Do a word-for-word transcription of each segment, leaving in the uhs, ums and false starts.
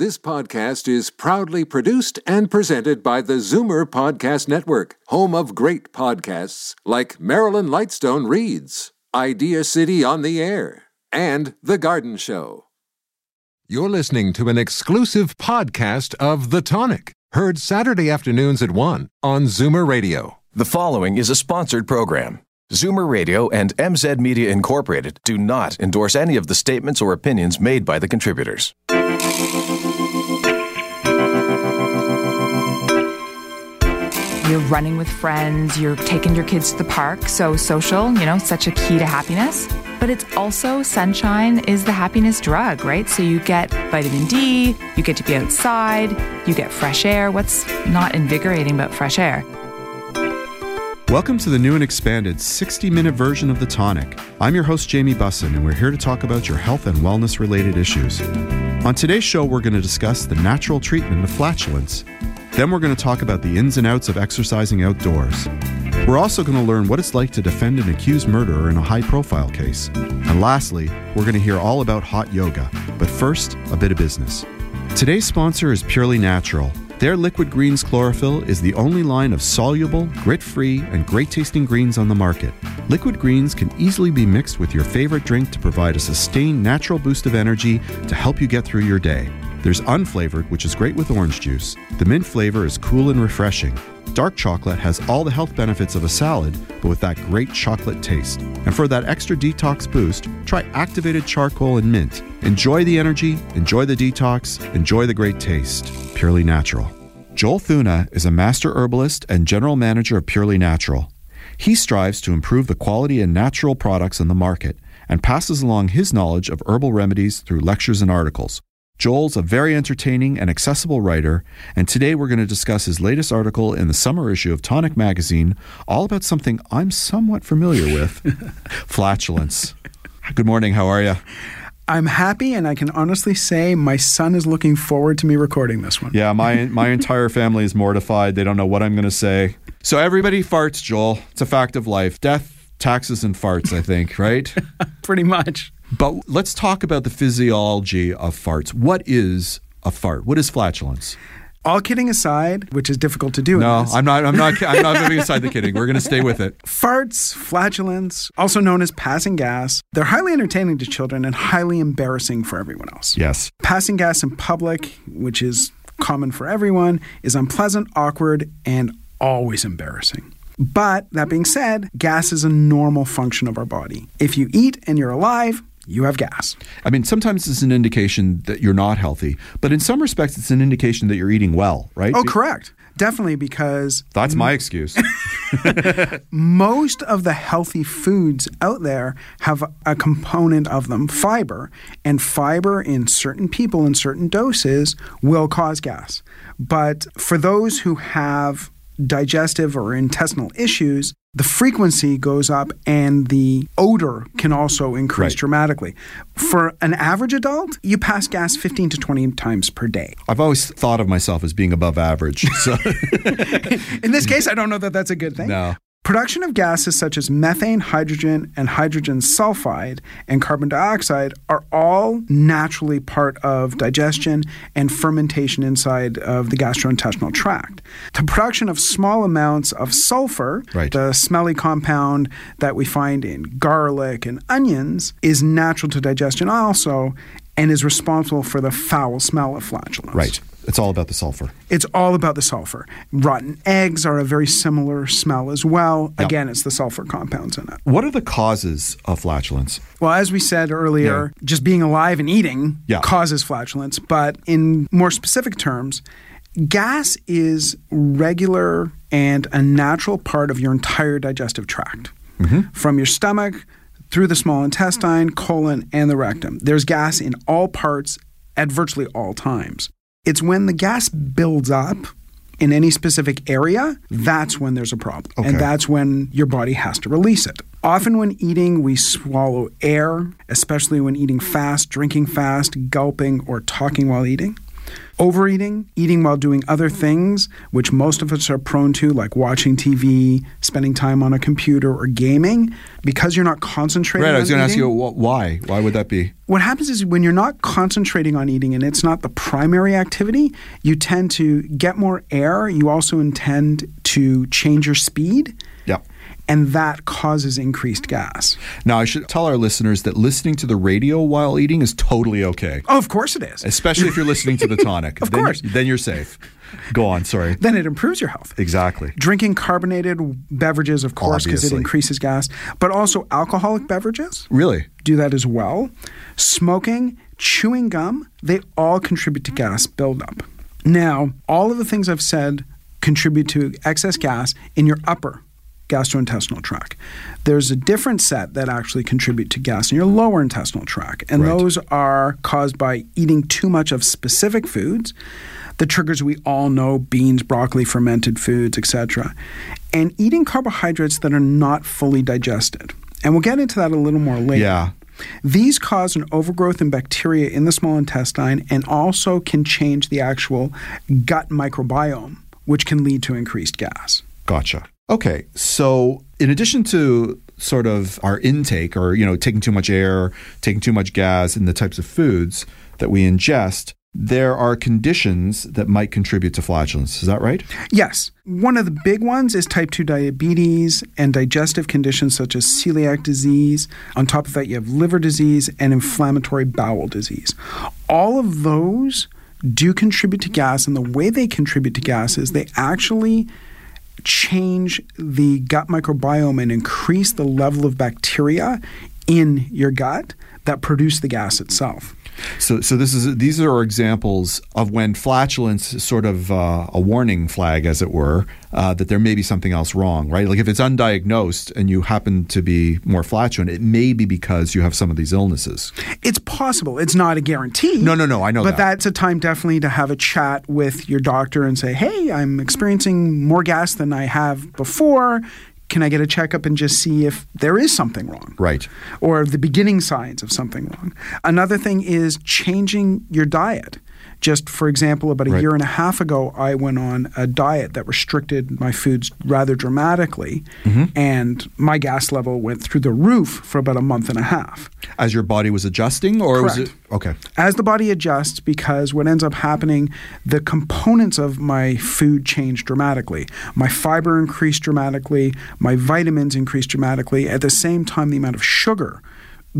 This podcast is proudly produced and presented by the Zoomer Podcast Network, home of great podcasts like Marilyn Lightstone Reads, Idea City on the Air, and The Garden Show. You're listening to an exclusive podcast of The Tonic, heard Saturday afternoons at one on Zoomer Radio. The following is a sponsored program. Zoomer Radio and M Z Media Incorporated do not endorse any of the statements or opinions made by the contributors. You're running with friends, you're taking your kids to the park, so social, you know, such a key to happiness. But it's also, sunshine is the happiness drug, right? So you get vitamin D, you get to be outside, you get fresh air. What's not invigorating but fresh air? Welcome to the new and expanded sixty-minute version of The Tonic. I'm your host, Jamie Busson, and we're here to talk about your health and wellness-related issues. On today's show, we're going to discuss the natural treatment of flatulence. Then we're going to talk about the ins and outs of exercising outdoors. We're also going to learn what it's like to defend an accused murderer in a high-profile case. And lastly, we're going to hear all about hot yoga. But first, a bit of business. Today's sponsor is Purely Natural. Their Liquid Greens Chlorophyll is the only line of soluble, grit-free, and great-tasting greens on the market. Liquid Greens can easily be mixed with your favorite drink to provide a sustained natural boost of energy to help you get through your day. There's unflavored, which is great with orange juice. The mint flavor is cool and refreshing. Dark chocolate has all the health benefits of a salad, but with that great chocolate taste. And for that extra detox boost, try activated charcoal and mint. Enjoy the energy, enjoy the detox, enjoy the great taste. Purely Natural. Joel Thuna is a master herbalist and general manager of Purely Natural. He strives to improve the quality and natural products on the market and passes along his knowledge of herbal remedies through lectures and articles. Joel's a very entertaining and accessible writer, and today we're going to discuss his latest article in the summer issue of Tonic Magazine, all about something I'm somewhat familiar with, flatulence. Good morning, how are you? I'm happy, and I can honestly say my son is looking forward to me recording this one. Yeah, my my entire family is mortified. They don't know what I'm going to say. So everybody farts, Joel. It's a fact of life. Death, taxes, and farts, I think, right? Pretty much. But let's talk about the physiology of farts. What is a fart? What is flatulence? All kidding aside, which is difficult to do. No, in this. I'm not. I'm not. I'm not moving aside the kidding. We're going to stay with it. Farts, flatulence, also known as passing gas, they're highly entertaining to children and highly embarrassing for everyone else. Yes, passing gas in public, which is common for everyone, is unpleasant, awkward, and always embarrassing. But that being said, gas is a normal function of our body. If you eat and you're alive, you have gas. I mean, sometimes it's an indication that you're not healthy, but in some respects, it's an indication that you're eating well, right? Oh, correct. Definitely, because... That's my excuse. Most of the healthy foods out there have a component of them, fiber, and fiber in certain people in certain doses will cause gas. But for those who have digestive or intestinal issues, the frequency goes up and the odor can also increase right. dramatically. For an average adult, you pass gas fifteen to twenty times per day. I've always thought of myself as being above average. So. In this case, I don't know that that's a good thing. No. Production of gases such as methane, hydrogen, and hydrogen sulfide and carbon dioxide are all naturally part of digestion and fermentation inside of the gastrointestinal tract. The production of small amounts of sulfur, right. the smelly compound that we find in garlic and onions, is natural to digestion also and is responsible for the foul smell of flatulence. Right. It's all about the sulfur. It's all about the sulfur. Rotten eggs are a very similar smell as well. Yep. Again, it's the sulfur compounds in it. What are the causes of flatulence? Well, as we said earlier, yeah. just being alive and eating yeah. causes flatulence. But in more specific terms, gas is regular and a natural part of your entire digestive tract. Mm-hmm. From your stomach through the small intestine, colon, and the rectum. There's gas in all parts at virtually all times. It's when the gas builds up in any specific area, that's when there's a problem. Okay. And that's when your body has to release it. Often when eating, we swallow air, especially when eating fast, drinking fast, gulping, or talking while eating. Overeating, eating while doing other things, which most of us are prone to, like watching T V, spending time on a computer, or gaming, because you're not concentrating on eating. Right, I was going to ask you, why? Why would that be? What happens is when you're not concentrating on eating and it's not the primary activity, you tend to get more air. You also intend to change your speed. Yeah. And that causes increased gas. Now, I should tell our listeners that listening to the radio while eating is totally okay. Oh, of course it is. Especially if you're listening to The Tonic. Of then course. You're, then you're safe. Go on, sorry. Then it improves your health. Exactly. Drinking carbonated beverages, of course, because it increases gas. But also alcoholic beverages. Really? Do that as well. Smoking, chewing gum, they all contribute to gas buildup. Now, all of the things I've said contribute to excess gas in your upper gastrointestinal tract. There's a different set that actually contribute to gas in your lower intestinal tract, and right. those are caused by eating too much of specific foods, the triggers we all know, beans, broccoli, fermented foods, et cetera, and eating carbohydrates that are not fully digested. And we'll get into that a little more later. Yeah. These cause an overgrowth in bacteria in the small intestine and also can change the actual gut microbiome, which can lead to increased gas. Gotcha. Okay, so in addition to sort of our intake or, you know, taking too much air, taking too much gas and the types of foods that we ingest, there are conditions that might contribute to flatulence. Is that right? Yes. One of the big ones is type two diabetes and digestive conditions such as celiac disease. On top of that, you have liver disease and inflammatory bowel disease. All of those do contribute to gas, and the way they contribute to gas is they actually change the gut microbiome and increase the level of bacteria in your gut that produce the gas itself. So, so this is these are examples of when flatulence is sort of uh, a warning flag, as it were, uh, that there may be something else wrong, right? Like if it's undiagnosed and you happen to be more flatulent, it may be because you have some of these illnesses. It's possible. It's not a guarantee. No, no, no. I know that. But that's a time definitely to have a chat with your doctor and say, hey, I'm experiencing more gas than I have before. Can I get a checkup and just see if there is something wrong? Right. Or the beginning signs of something wrong. Another thing is changing your diet. Just for example, about a right. year and a half ago, I went on a diet that restricted my foods rather dramatically, mm-hmm. and my gas level went through the roof for about a month and a half. As your body was adjusting? Or Correct. Was it? Okay. As the body adjusts, because what ends up happening, the components of my food change dramatically. My fiber increased dramatically. My vitamins increased dramatically. At the same time, the amount of sugar,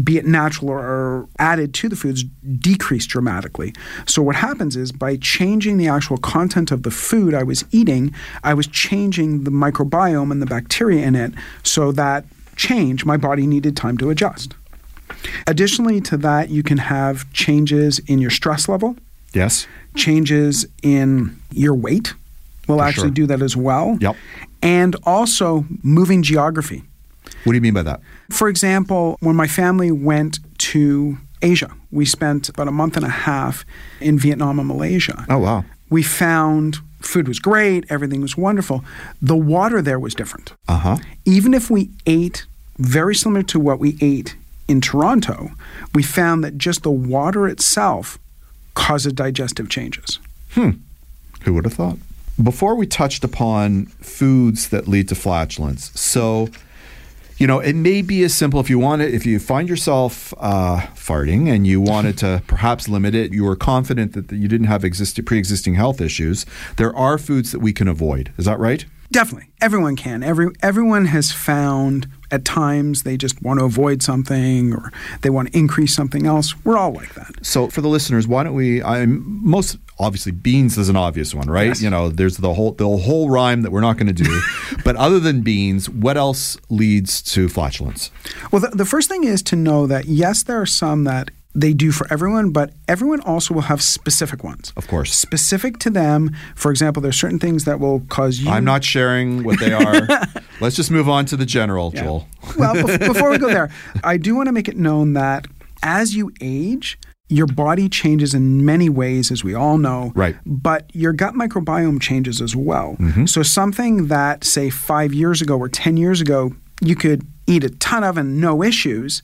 be it natural or added to the foods, decreased dramatically. So what happens is by changing the actual content of the food I was eating, I was changing the microbiome and the bacteria in it, so that change, my body needed time to adjust. Additionally to that, you can have changes in your stress level. Yes. Changes in your weight will For actually sure. do that as well. Yep. And also moving geography. What do you mean by that? For example, when my family went to Asia, we spent about a month and a half in Vietnam and Malaysia. Oh, wow. We found food was great. Everything was wonderful. The water there was different. Uh-huh. Even if we ate very similar to what we ate in Toronto, we found that just the water itself causes digestive changes. Hmm. Who would have thought? Before we touched upon foods that lead to flatulence, so... You know, it may be as simple if you want it, if you find yourself uh, farting and you wanted to perhaps limit it, you were confident that you didn't have existing, pre-existing health issues, there are foods that we can avoid. Is that right? Definitely. Everyone can. Every Everyone has found at times they just want to avoid something or they want to increase something else. We're all like that. So for the listeners, why don't we, I'm most... Obviously, beans is an obvious one, right? Yes. You know, there's the whole the whole rhyme that we're not going to do. But other than beans, what else leads to flatulence? Well, the, the first thing is to know that, yes, there are some that they do for everyone, but everyone also will have specific ones. Of course. Specific to them. For example, there are certain things that will cause you... I'm not sharing what they are. Let's just move on to the general, yeah. Joel. Well, bef- before we go there, I do want to make it known that as you age... Your body changes in many ways, as we all know, right. but your gut microbiome changes as well. Mm-hmm. So something that, say, five years ago or ten years ago you could eat a ton of and no issues,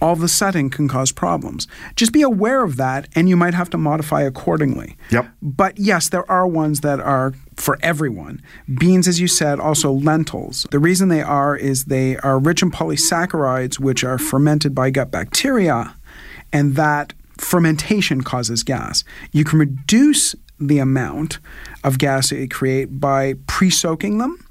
all of a sudden can cause problems. Just be aware of that, and you might have to modify accordingly. Yep. But yes, there are ones that are for everyone. Beans, as you said, also lentils. The reason they are is they are rich in polysaccharides, which are fermented by gut bacteria, and that fermentation causes gas. You can reduce the amount of gas that you create by pre-soaking them.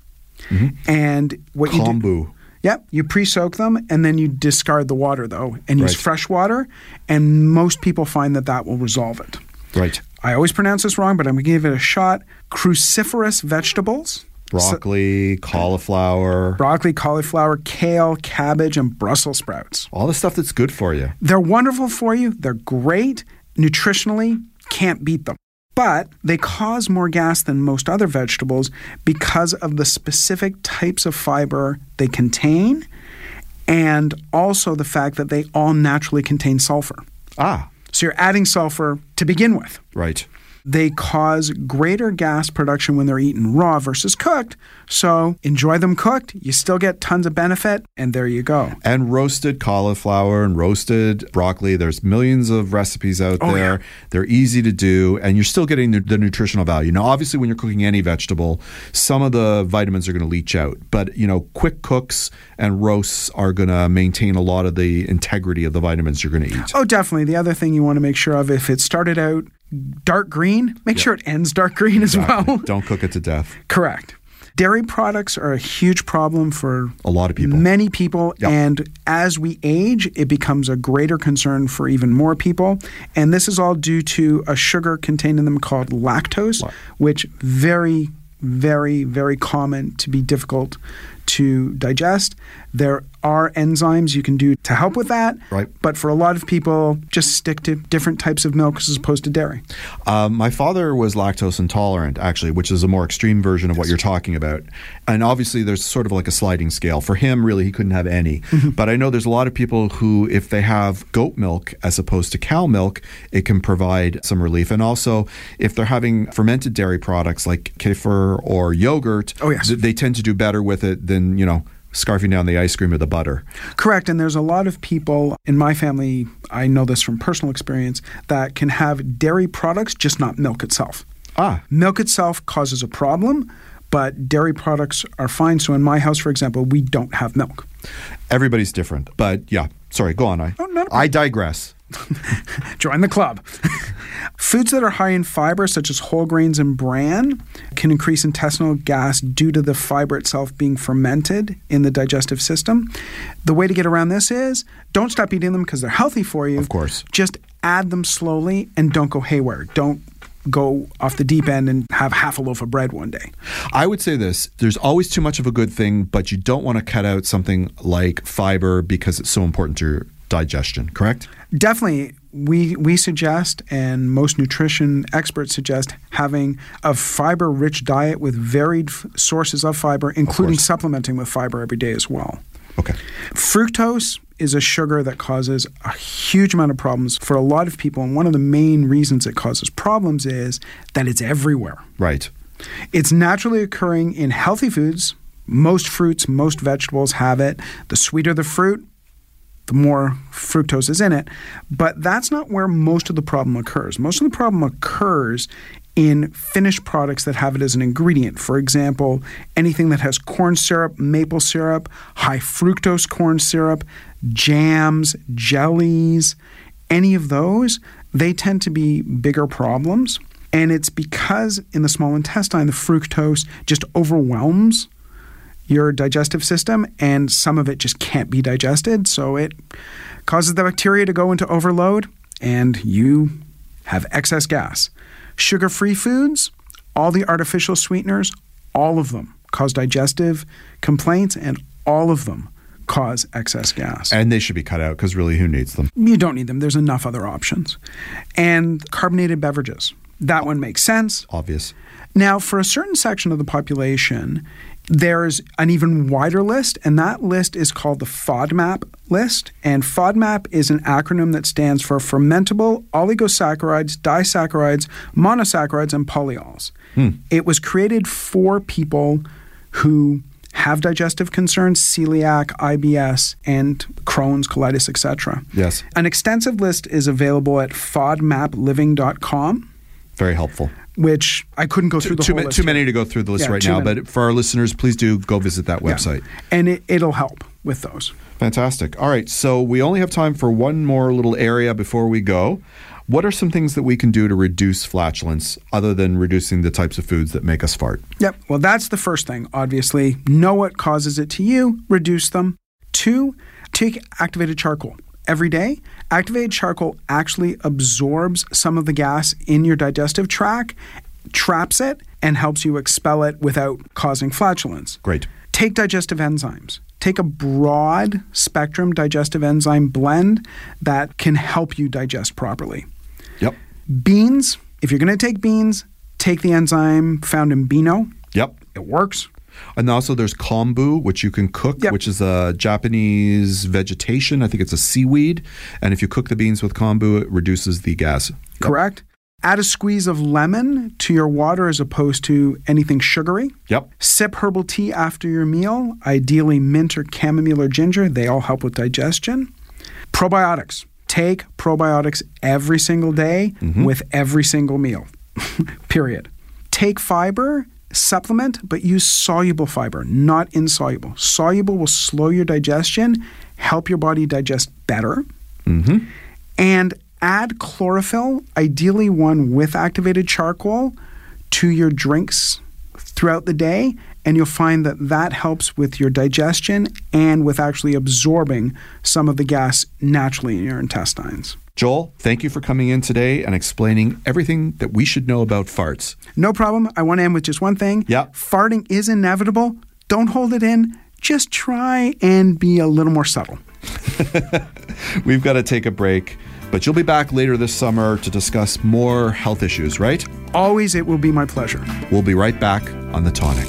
Mm-hmm. And what you do... Kombu. Yep, you pre-soak them, and then you discard the water, though, and use right. fresh water, and most people find that that will resolve it. Right. I always pronounce this wrong, but I'm going to give it a shot. Cruciferous vegetables. Broccoli, so, cauliflower. Broccoli, cauliflower, kale, cabbage, and Brussels sprouts. All the stuff that's good for you. They're wonderful for you. They're great. Nutritionally, can't beat them. But they cause more gas than most other vegetables because of the specific types of fiber they contain, and also the fact that they all naturally contain sulfur. Ah. So you're adding sulfur to begin with. Right. They cause greater gas production when they're eaten raw versus cooked. So enjoy them cooked. You still get tons of benefit, and there you go. And roasted cauliflower and roasted broccoli. There's millions of recipes out oh, there. Yeah. They're easy to do, and you're still getting the, the nutritional value. Now, obviously, when you're cooking any vegetable, some of the vitamins are going to leach out. But, you know, quick cooks and roasts are going to maintain a lot of the integrity of the vitamins you're going to eat. Oh, definitely. The other thing you want to make sure of, if it started out dark green, make yep. sure it ends dark green exactly. as well. Don't cook it to death. Correct. Dairy products are a huge problem for a lot of people. Many people. Yep. And as we age, it becomes a greater concern for even more people. And this is all due to a sugar contained in them called lactose, L- which very, very, very common to be difficult to digest. There are enzymes you can do to help with that. Right. But for a lot of people, just stick to different types of milk as opposed to dairy. Um, my father was lactose intolerant, actually, which is a more extreme version of what you're talking about. And obviously, there's sort of like a sliding scale. For him, really, he couldn't have any. Mm-hmm. But I know there's a lot of people who, if they have goat milk as opposed to cow milk, it can provide some relief. And also, if they're having fermented dairy products like kefir or yogurt, oh, yes. th- they tend to do better with it than, you know, scarfing down the ice cream or the butter. Correct. And there's a lot of people in my family, I know this from personal experience, that can have dairy products, just not milk itself. Ah. Milk itself causes a problem, but dairy products are fine. So in my house, for example, we don't have milk. Everybody's different. But yeah, sorry, go on. I, oh, not a problem. I digress. Join the club. Foods that are high in fiber, such as whole grains and bran, can increase intestinal gas due to the fiber itself being fermented in the digestive system. The way to get around this is don't stop eating them because they're healthy for you. Of course. Just add them slowly and don't go haywire. Don't go off the deep end and have half a loaf of bread one day. I would say this. There's always too much of a good thing, but you don't want to cut out something like fiber because it's so important to your digestion, correct? Definitely. We we suggest, and most nutrition experts suggest, having a fiber-rich diet with varied f- sources of fiber, including of supplementing with fiber every day as well. Okay. Fructose is a sugar that causes a huge amount of problems for a lot of people, and one of the main reasons it causes problems is that it's everywhere. Right. It's naturally occurring in healthy foods. Most fruits, most vegetables have it. The sweeter the fruit, the more fructose is in it. But that's not where most of the problem occurs. Most of the problem occurs in finished products that have it as an ingredient. For example, anything that has corn syrup, maple syrup, high fructose corn syrup, jams, jellies, any of those, they tend to be bigger problems. And it's because in the small intestine, the fructose just overwhelms your digestive system, and some of it just can't be digested. So it causes the bacteria to go into overload, and you have excess gas. Sugar-free foods, all the artificial sweeteners, all of them cause digestive complaints, and all of them cause excess gas. And they should be cut out because really, who needs them? You don't need them. There's enough other options. And carbonated beverages. That one makes sense. Obvious. Now, for a certain section of the population, there's an even wider list, and that list is called the FODMAP list. And FODMAP is an acronym that stands for fermentable oligosaccharides, disaccharides, monosaccharides, and polyols. Hmm. It was created for people who have digestive concerns, celiac, I B S, and Crohn's, colitis, et cetera. Yes. An extensive list is available at F O D map living dot com. Very helpful. Which I couldn't go through the whole list. Too many to go through the list right now, but for our listeners, please do go visit that website. And it, it'll help with those. Fantastic. All right, so we only have time for one more little area before we go. What are some things that we can do to reduce flatulence other than reducing the types of foods that make us fart? Yep. Well, that's the first thing, obviously. Know what causes it to you. Reduce them. Two, take activated charcoal. Every day, activated charcoal actually absorbs some of the gas in your digestive tract, traps it, and helps you expel it without causing flatulence. Great. Take digestive enzymes. Take a broad spectrum digestive enzyme blend that can help you digest properly. Yep. Beans, if you're going to take beans, take the enzyme found in Beano. Yep. It works. And also there's kombu, which you can cook, yep. which is a Japanese vegetation. I think it's a seaweed. And if you cook the beans with kombu, it reduces the gas. Yep. Correct. Add a squeeze of lemon to your water as opposed to anything sugary. Yep. Sip herbal tea after your meal, ideally mint or chamomile or ginger. They all help with digestion. Probiotics. Take probiotics every single day mm-hmm. with every single meal, period. Take fiber. Supplement, but use soluble fiber, not insoluble. Soluble will slow your digestion, help your body digest better, mm-hmm. and add chlorophyll, ideally one with activated charcoal, to your drinks throughout the day, and you'll find that that helps with your digestion and with actually absorbing some of the gas naturally in your intestines. Joel, thank you for coming in today and explaining everything that we should know about farts. No problem. I want to end with just one thing. Yeah. Farting is inevitable. Don't hold it in. Just try and be a little more subtle. We've got to take a break, but you'll be back later this summer to discuss more health issues, right? Always. It will be my pleasure. We'll be right back on The Tonic.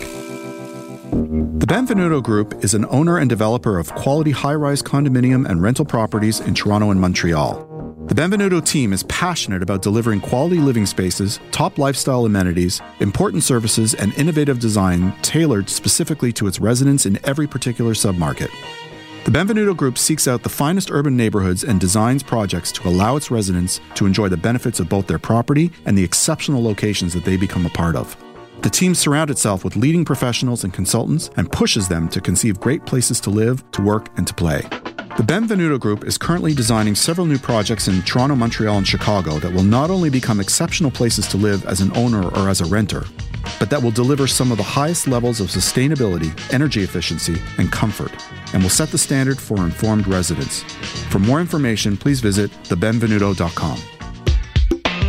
The Benvenuto Group is an owner and developer of quality high-rise condominium and rental properties in Toronto and Montreal. The Benvenuto team is passionate about delivering quality living spaces, top lifestyle amenities, important services, and innovative design tailored specifically to its residents in every particular submarket. The Benvenuto Group seeks out the finest urban neighborhoods and designs projects to allow its residents to enjoy the benefits of both their property and the exceptional locations that they become a part of. The team surrounds itself with leading professionals and consultants and pushes them to conceive great places to live, to work, and to play. The Benvenuto Group is currently designing several new projects in Toronto, Montreal, and Chicago that will not only become exceptional places to live as an owner or as a renter, but that will deliver some of the highest levels of sustainability, energy efficiency, and comfort, and will set the standard for informed residents. For more information, please visit the benvenuto dot com.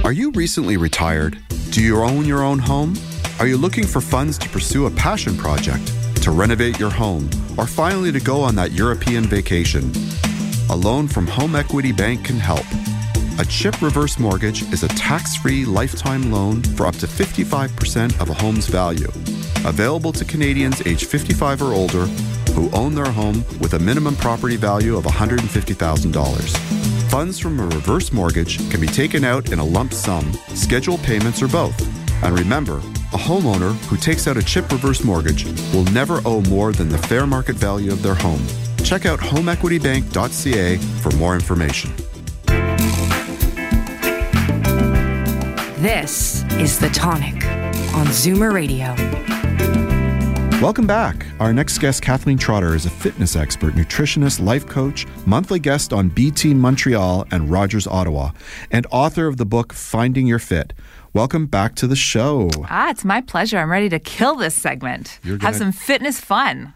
Are you recently retired? Do you own your own home? Are you looking for funds to pursue a passion project, to renovate your home, or finally to go on that European vacation? A loan from Home Equity Bank can help. A CHIP reverse mortgage is a tax-free lifetime loan for up to fifty-five percent of a home's value. Available to Canadians aged fifty-five or older who own their home with a minimum property value of one hundred fifty thousand dollars. Funds from a reverse mortgage can be taken out in a lump sum, scheduled payments, or both. And remember, a homeowner who takes out a CHIP reverse mortgage will never owe more than the fair market value of their home. Check out home equity bank dot c a for more information. This is The Tonic on Zoomer Radio. Welcome back. Our next guest, Kathleen Trotter, is a fitness expert, nutritionist, life coach, monthly guest on B T Montreal and Rogers Ottawa, and author of the book Finding Your Fit. Welcome back to the show. Ah, it's my pleasure. I'm ready to kill this segment. Gonna... Have some fitness fun.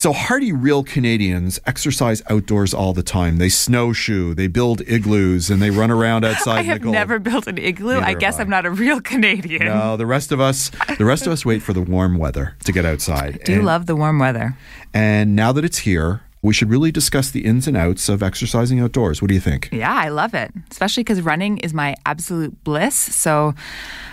So hardy, real Canadians exercise outdoors all the time. They snowshoe, they build igloos, and they run around outside. I have Nicole. never built an igloo. Neither I guess I. I'm not a real Canadian. No, the rest of us, the rest of us wait for the warm weather to get outside. I do and, love the warm weather. And now that it's here, we should really discuss the ins and outs of exercising outdoors. What do you think? Yeah, I love it, especially because running is my absolute bliss. So,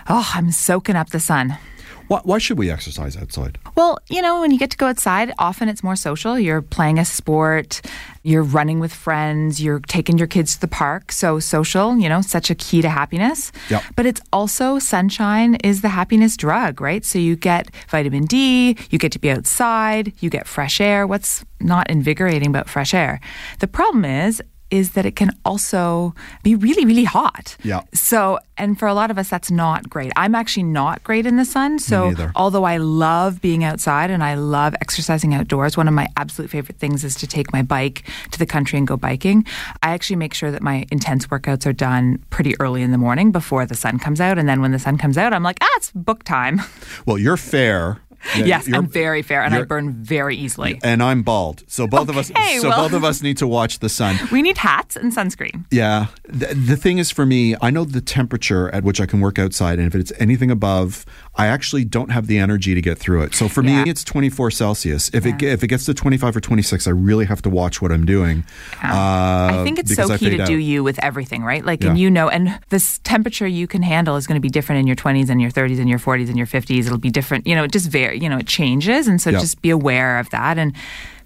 oh, I'm soaking up the sun. Why, why should we exercise outside? Well, you know, when you get to go outside, often it's more social. You're playing a sport, you're running with friends, you're taking your kids to the park. So social, you know, such a key to happiness. Yep. But it's also, sunshine is the happiness drug, right? So you get vitamin D, you get to be outside, you get fresh air. What's not invigorating about fresh air? The problem is, is that it can also be really, really hot. Yeah. So, and for a lot of us, that's not great. I'm actually not great in the sun. So although I love being outside and I love exercising outdoors, one of my absolute favorite things is to take my bike to the country and go biking. I actually make sure that my intense workouts are done pretty early in the morning before the sun comes out. And then when the sun comes out, I'm like, ah, it's book time. Well, you're fair. Yeah, yes, I'm very fair, and I burn very easily. And I'm bald, so both okay, of us. So well, both of us need to watch the sun. We need hats and sunscreen. Yeah, the, the thing is, for me, I know the temperature at which I can work outside, and if it's anything above, I actually don't have the energy to get through it. So for yeah. me, it's twenty-four Celsius. If yeah. it if it gets to twenty-five or twenty-six, I really have to watch what I'm doing. Yeah. Uh, I think it's so key to do you with everything, right? Like, yeah. and you know, and this temperature you can handle is going to be different in your twenties and your thirties and your forties and your fifties. It'll be different. You know, it just varies. You know, it changes. And so yep. just be aware of that and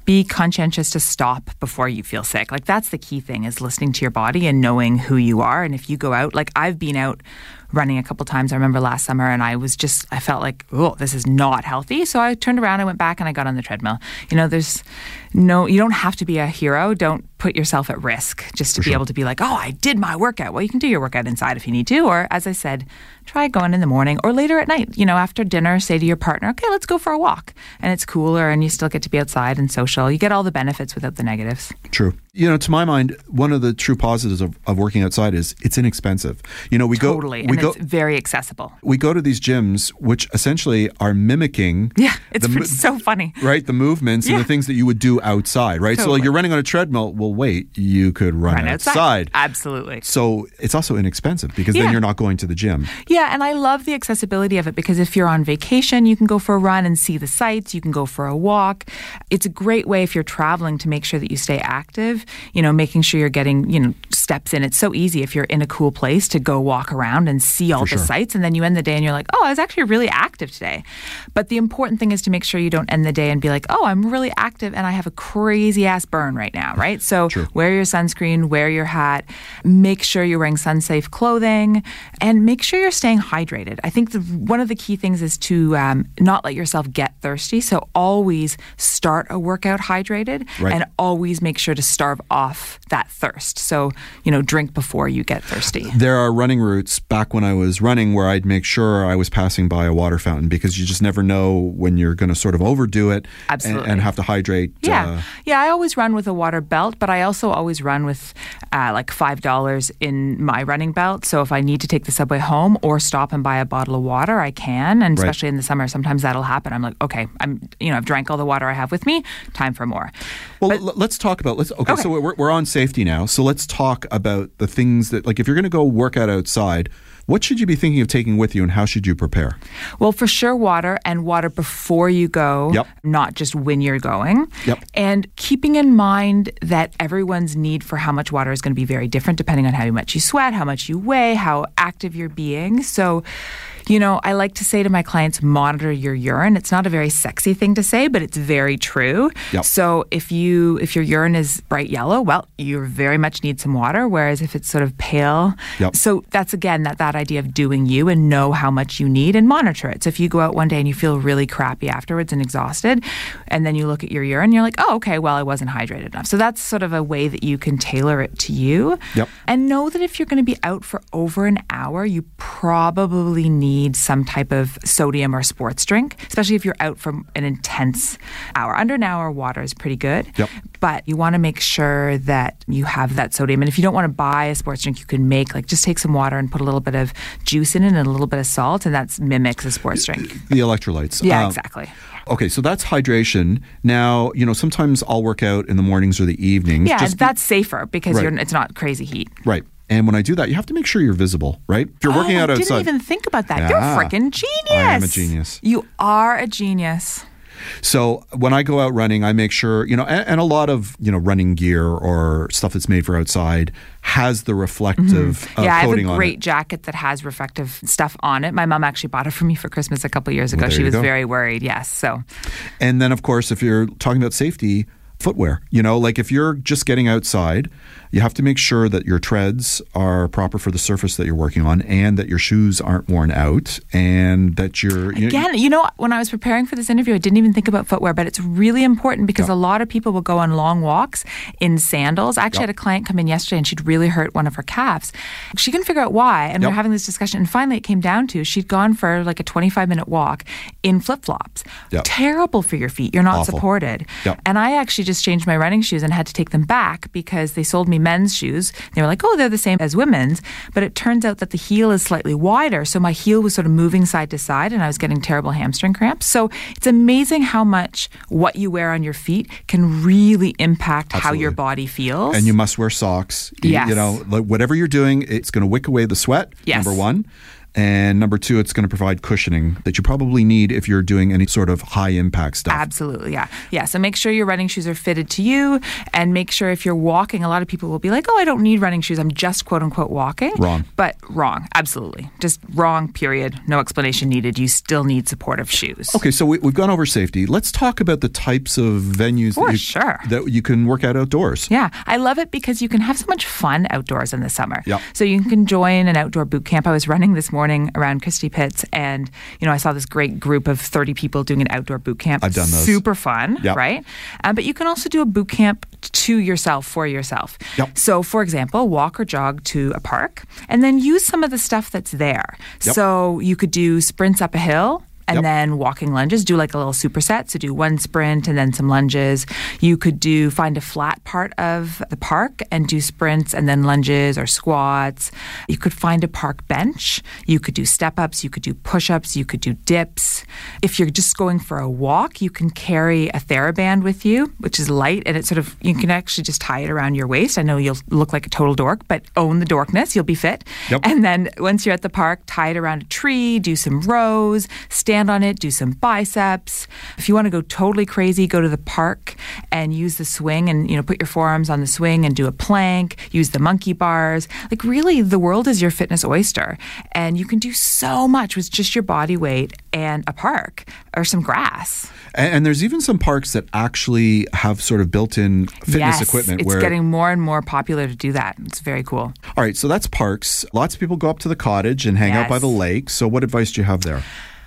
be conscientious to stop before you feel sick. Like, that's the key thing, is listening to your body and knowing who you are. And if you go out, like I've been out running a couple times. I remember last summer, and I was just, I felt like, oh, this is not healthy. So I turned around, I went back, and I got on the treadmill. You know, there's no, you don't have to be a hero. Don't put yourself at risk just to For be sure. able to be like, oh, I did my workout. Well, you can do your workout inside if you need to. Or, as I said, try going in the morning or later at night. You know, after dinner, say to your partner, okay, let's go for a walk. And it's cooler, and you still get to be outside and social. You get all the benefits without the negatives. True. You know, to my mind, one of the true positives of, of working outside is it's inexpensive. You know, we totally, go, we and go, it's very accessible. We go to these gyms, which essentially are mimicking. Yeah, it's the, so funny, right? The movements yeah. and the things that you would do outside, right? Totally. So, like, you're running on a treadmill. Well, wait, you could run, run outside. outside. Absolutely. So it's also inexpensive because yeah. then you're not going to the gym. Yeah, and I love the accessibility of it because if you're on vacation, you can go for a run and see the sights. You can go for a walk. It's a great way if you're traveling to make sure that you stay active. You know, making sure you're getting, you know, steps in. It's so easy if you're in a cool place to go walk around and see all For the sure. sights. And then you end the day and you're like, oh, I was actually really active today. But the important thing is to make sure you don't end the day and be like, oh, I'm really active and I have a crazy ass burn right now, right? So True. Wear your sunscreen, wear your hat, make sure you're wearing sun-safe clothing, and make sure you're staying hydrated. I think the, one of the key things is to um, not let yourself get thirsty. So always start a workout hydrated right. and always make sure to starve off that thirst. So, you know, drink before you get thirsty. There are running routes back when I was running where I'd make sure I was passing by a water fountain because you just never know when you're going to sort of overdo it and, and have to hydrate. Yeah. Uh, yeah. I always run with a water belt, but I also always run with uh, like five dollars in my running belt. So if I need to take the subway home or stop and buy a bottle of water, I can. And right. especially in the summer, sometimes that'll happen. I'm like, okay, I'm, you know, I've drank all the water I have with me. Time for more. Well, but, l- let's talk about, let's, okay. okay. So we're, we're on safety now. So let's talk about the things that, like, if you're going to go work out outside, what should you be thinking of taking with you and how should you prepare? Well, for sure, water, and water before you go, yep. not just when you're going. Yep. And keeping in mind that everyone's need for how much water is going to be very different depending on how much you sweat, how much you weigh, how active you're being. So, you know, I like to say to my clients, monitor your urine. It's not a very sexy thing to say, but it's very true. Yep. So if you if your urine is bright yellow, well, you very much need some water, whereas if it's sort of pale. Yep. So that's, again, that, that idea of doing you and know how much you need and monitor it. So if you go out one day and you feel really crappy afterwards and exhausted, and then you look at your urine, you're like, oh, okay, well, I wasn't hydrated enough. So that's sort of a way that you can tailor it to you. Yep. And know that if you're going to be out for over an hour, you probably need need some type of sodium or sports drink, especially if you're out for an intense hour. Under an hour, water is pretty good, yep. but you want to make sure that you have that sodium. And if you don't want to buy a sports drink, you can make, like, just take some water and put a little bit of juice in it and a little bit of salt, and that mimics a sports drink. The electrolytes. Yeah, um, exactly. Okay, so that's hydration. Now, you know, sometimes I'll work out in the mornings or the evenings. Yeah, just that's be- safer because right. you're, it's not crazy heat. Right. And when I do that, you have to make sure you're visible, right? If you're oh, working out outside. I didn't even think about that. Yeah. You're a freaking genius. I am a genius. You are a genius. So when I go out running, I make sure, you know, and, and a lot of, you know, running gear or stuff that's made for outside has the reflective mm-hmm. uh, yeah, coating on it. Yeah, I have a great jacket that has reflective stuff on it. My mom actually bought it for me for Christmas a couple of years ago. Well, she was go. very worried, yes. So, and then, of course, if you're talking about safety, footwear. You know, like if you're just getting outside, you have to make sure that your treads are proper for the surface that you're working on and that your shoes aren't worn out and that you're... You Again, know, you know, when I was preparing for this interview, I didn't even think about footwear, but it's really important because yeah. a lot of people will go on long walks in sandals. I actually yeah. had a client come in yesterday and she'd really hurt one of her calves. She couldn't figure out why, and yeah. we we're having this discussion, and finally it came down to she'd gone for like a twenty-five minute walk in flip-flops. Yeah. Terrible for your feet. You're not Awful. supported. Yeah. And I actually just changed my running shoes and had to take them back because they sold me men's shoes. They were like, oh, they're the same as women's. But it turns out that the heel is slightly wider. So my heel was sort of moving side to side and I was getting terrible hamstring cramps. So it's amazing how much what you wear on your feet can really impact Absolutely. how your body feels. And you must wear socks. You, yes. you know, like whatever you're doing, it's going to wick away the sweat, yes. number one. And number two, it's going to provide cushioning that you probably need if you're doing any sort of high impact stuff. Absolutely, yeah. Yeah, so make sure your running shoes are fitted to you and make sure if you're walking, a lot of people will be like, oh, I don't need running shoes. I'm just quote unquote walking. Wrong. But wrong, absolutely. Just wrong, period. No explanation needed. You still need supportive shoes. Okay, so we, we've gone over safety. Let's talk about the types of venues For that, you, sure. that you can work out outdoors. Yeah, I love it because you can have so much fun outdoors in the summer. Yep. So you can join an outdoor boot camp. I was running this morning. around Christie Pits, and you know, I saw this great group of thirty people doing an outdoor boot camp. I've done those. Super fun, yep. right? Um, but you can also do a boot camp to yourself, for yourself. Yep. So, for example, walk or jog to a park, and then use some of the stuff that's there. Yep. So you could do sprints up a hill, and yep. then walking lunges, do like a little superset. So do one sprint and then some lunges. You could do, find a flat part of the park and do sprints and then lunges or squats. You could find a park bench. You could do step-ups. You could do push-ups. You could do dips. If you're just going for a walk, you can carry a TheraBand with you, which is light, and it sort of, you can actually just tie it around your waist. I know you'll look like a total dork, but own the dorkness. You'll be fit. Yep. And then once you're at the park, tie it around a tree, do some rows, stand on it, do some biceps. If you want to go totally crazy, go to the park and use the swing and, you know, put your forearms on the swing and do a plank, use the monkey bars. Like really, the world is your fitness oyster. And you can do so much with just your body weight and a park or some grass. And, and there's even some parks that actually have sort of built-in fitness yes, equipment. It's where getting more and more popular to do that. It's very cool. All right, so that's parks. Lots of people go up to the cottage and hang yes. out by the lake. So what advice do you have there?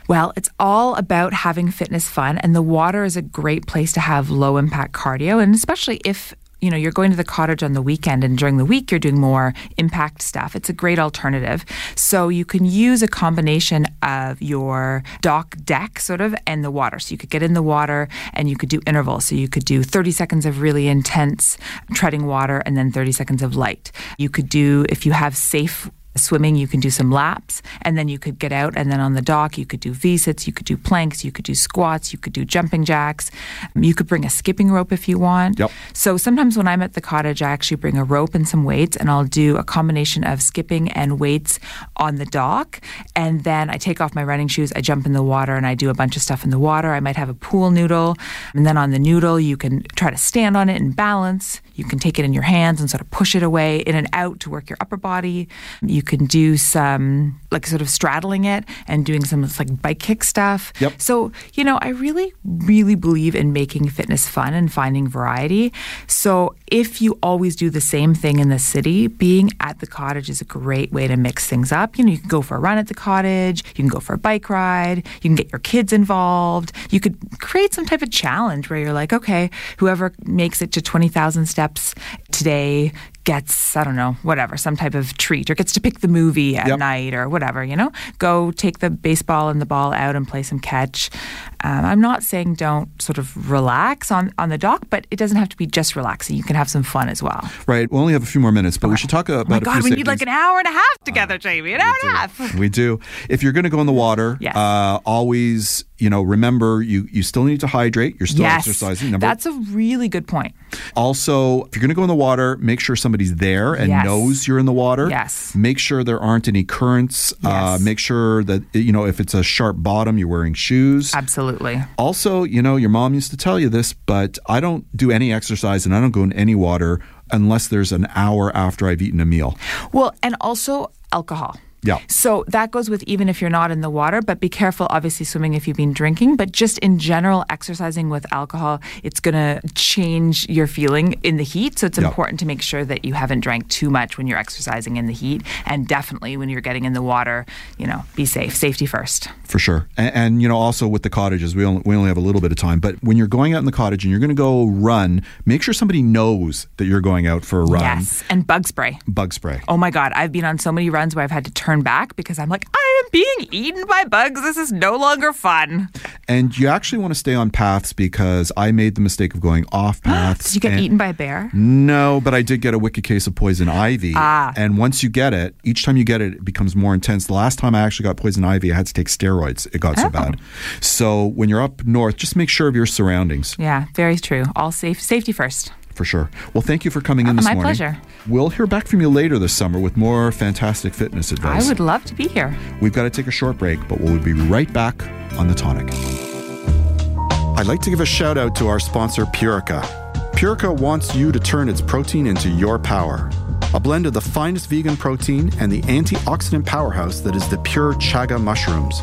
Well, it's all about having fitness fun, and the water is a great place to have low-impact cardio, and especially if you know, you're going to the cottage on the weekend and during the week you're doing more impact stuff. It's a great alternative. So you can use a combination of your dock deck sort of and the water. So you could get in the water and you could do intervals. So you could do thirty seconds of really intense treading water and then thirty seconds of light. You could do, if you have safe swimming, you can do some laps, and then you could get out, and then on the dock, you could do V-sits, you could do planks, you could do squats, you could do jumping jacks. You could bring a skipping rope if you want. Yep. So sometimes when I'm at the cottage, I actually bring a rope and some weights, and I'll do a combination of skipping and weights on the dock, and then I take off my running shoes, I jump in the water, and I do a bunch of stuff in the water. I might have a pool noodle, and then on the noodle, you can try to stand on it and balance. You can take it in your hands and sort of push it away in and out to work your upper body. You can do some like sort of straddling it and doing some like bike kick stuff. Yep. So, you know, I really, really believe in making fitness fun and finding variety. So if you always do the same thing in the city, being at the cottage is a great way to mix things up. You know, you can go for a run at the cottage. You can go for a bike ride. You can get your kids involved. You could create some type of challenge where you're like, okay, whoever makes it to twenty thousand steps today gets, I don't know, whatever, some type of treat, or gets to pick the movie at yep. night or whatever, you know? Go take the baseball and the ball out and play some catch. Um, I'm not saying don't sort of relax on, on the dock, but it doesn't have to be just relaxing. You can have some fun as well. Right. We only have a few more minutes, but okay. we should talk about oh my God, a few we need things. Like an hour and a half together, uh, Jamie. An hour do. and a half. We do. If you're going to go in the water, yes. uh, always, you know, remember you, you still need to hydrate. You're still yes. exercising. Number That's a really good point. Also, if you're going to go in the water, make sure somebody's there and yes. knows you're in the water. Yes. Make sure there aren't any currents. Yes. Uh, make sure that, you know, if it's a sharp bottom, you're wearing shoes. Absolutely. Absolutely. Also, you know, your mom used to tell you this, but I don't do any exercise and I don't go in any water unless there's an hour after I've eaten a meal. Well, and also alcohol. Yeah. So that goes with even if you're not in the water, but be careful, obviously, swimming if you've been drinking. But just in general, exercising with alcohol, it's going to change your feeling in the heat. So it's yep. important to make sure that you haven't drank too much when you're exercising in the heat. And definitely when you're getting in the water, you know, be safe. Safety first. For sure. And, and you know, also with the cottages, we only, we only have a little bit of time. But when you're going out in the cottage and you're going to go run, make sure somebody knows that you're going out for a run. Yes. And bug spray. Bug spray. Oh, my God. I've been on so many runs where I've had to turn back because I'm like, I am being eaten by bugs. This is no longer fun. And you actually want to stay on paths because I made the mistake of going off paths. Did you get and, eaten by a bear? No, but I did get a wicked case of poison ivy. Ah. And once you get it, each time you get it, it becomes more intense. The last time I actually got poison ivy, I had to take steroids. It got oh. so bad. So when you're up north, just make sure of your surroundings. Yeah, very true. All safe, safety first. For sure. Well, thank you for coming in this morning. My pleasure. We'll hear back from you later this summer with more fantastic fitness advice. I would love to be here. We've got to take a short break, but we'll be right back on The Tonic. I'd like to give a shout out to our sponsor, Purica. Purica wants you to turn its protein into your power. A blend of the finest vegan protein and the antioxidant powerhouse that is the pure chaga mushrooms.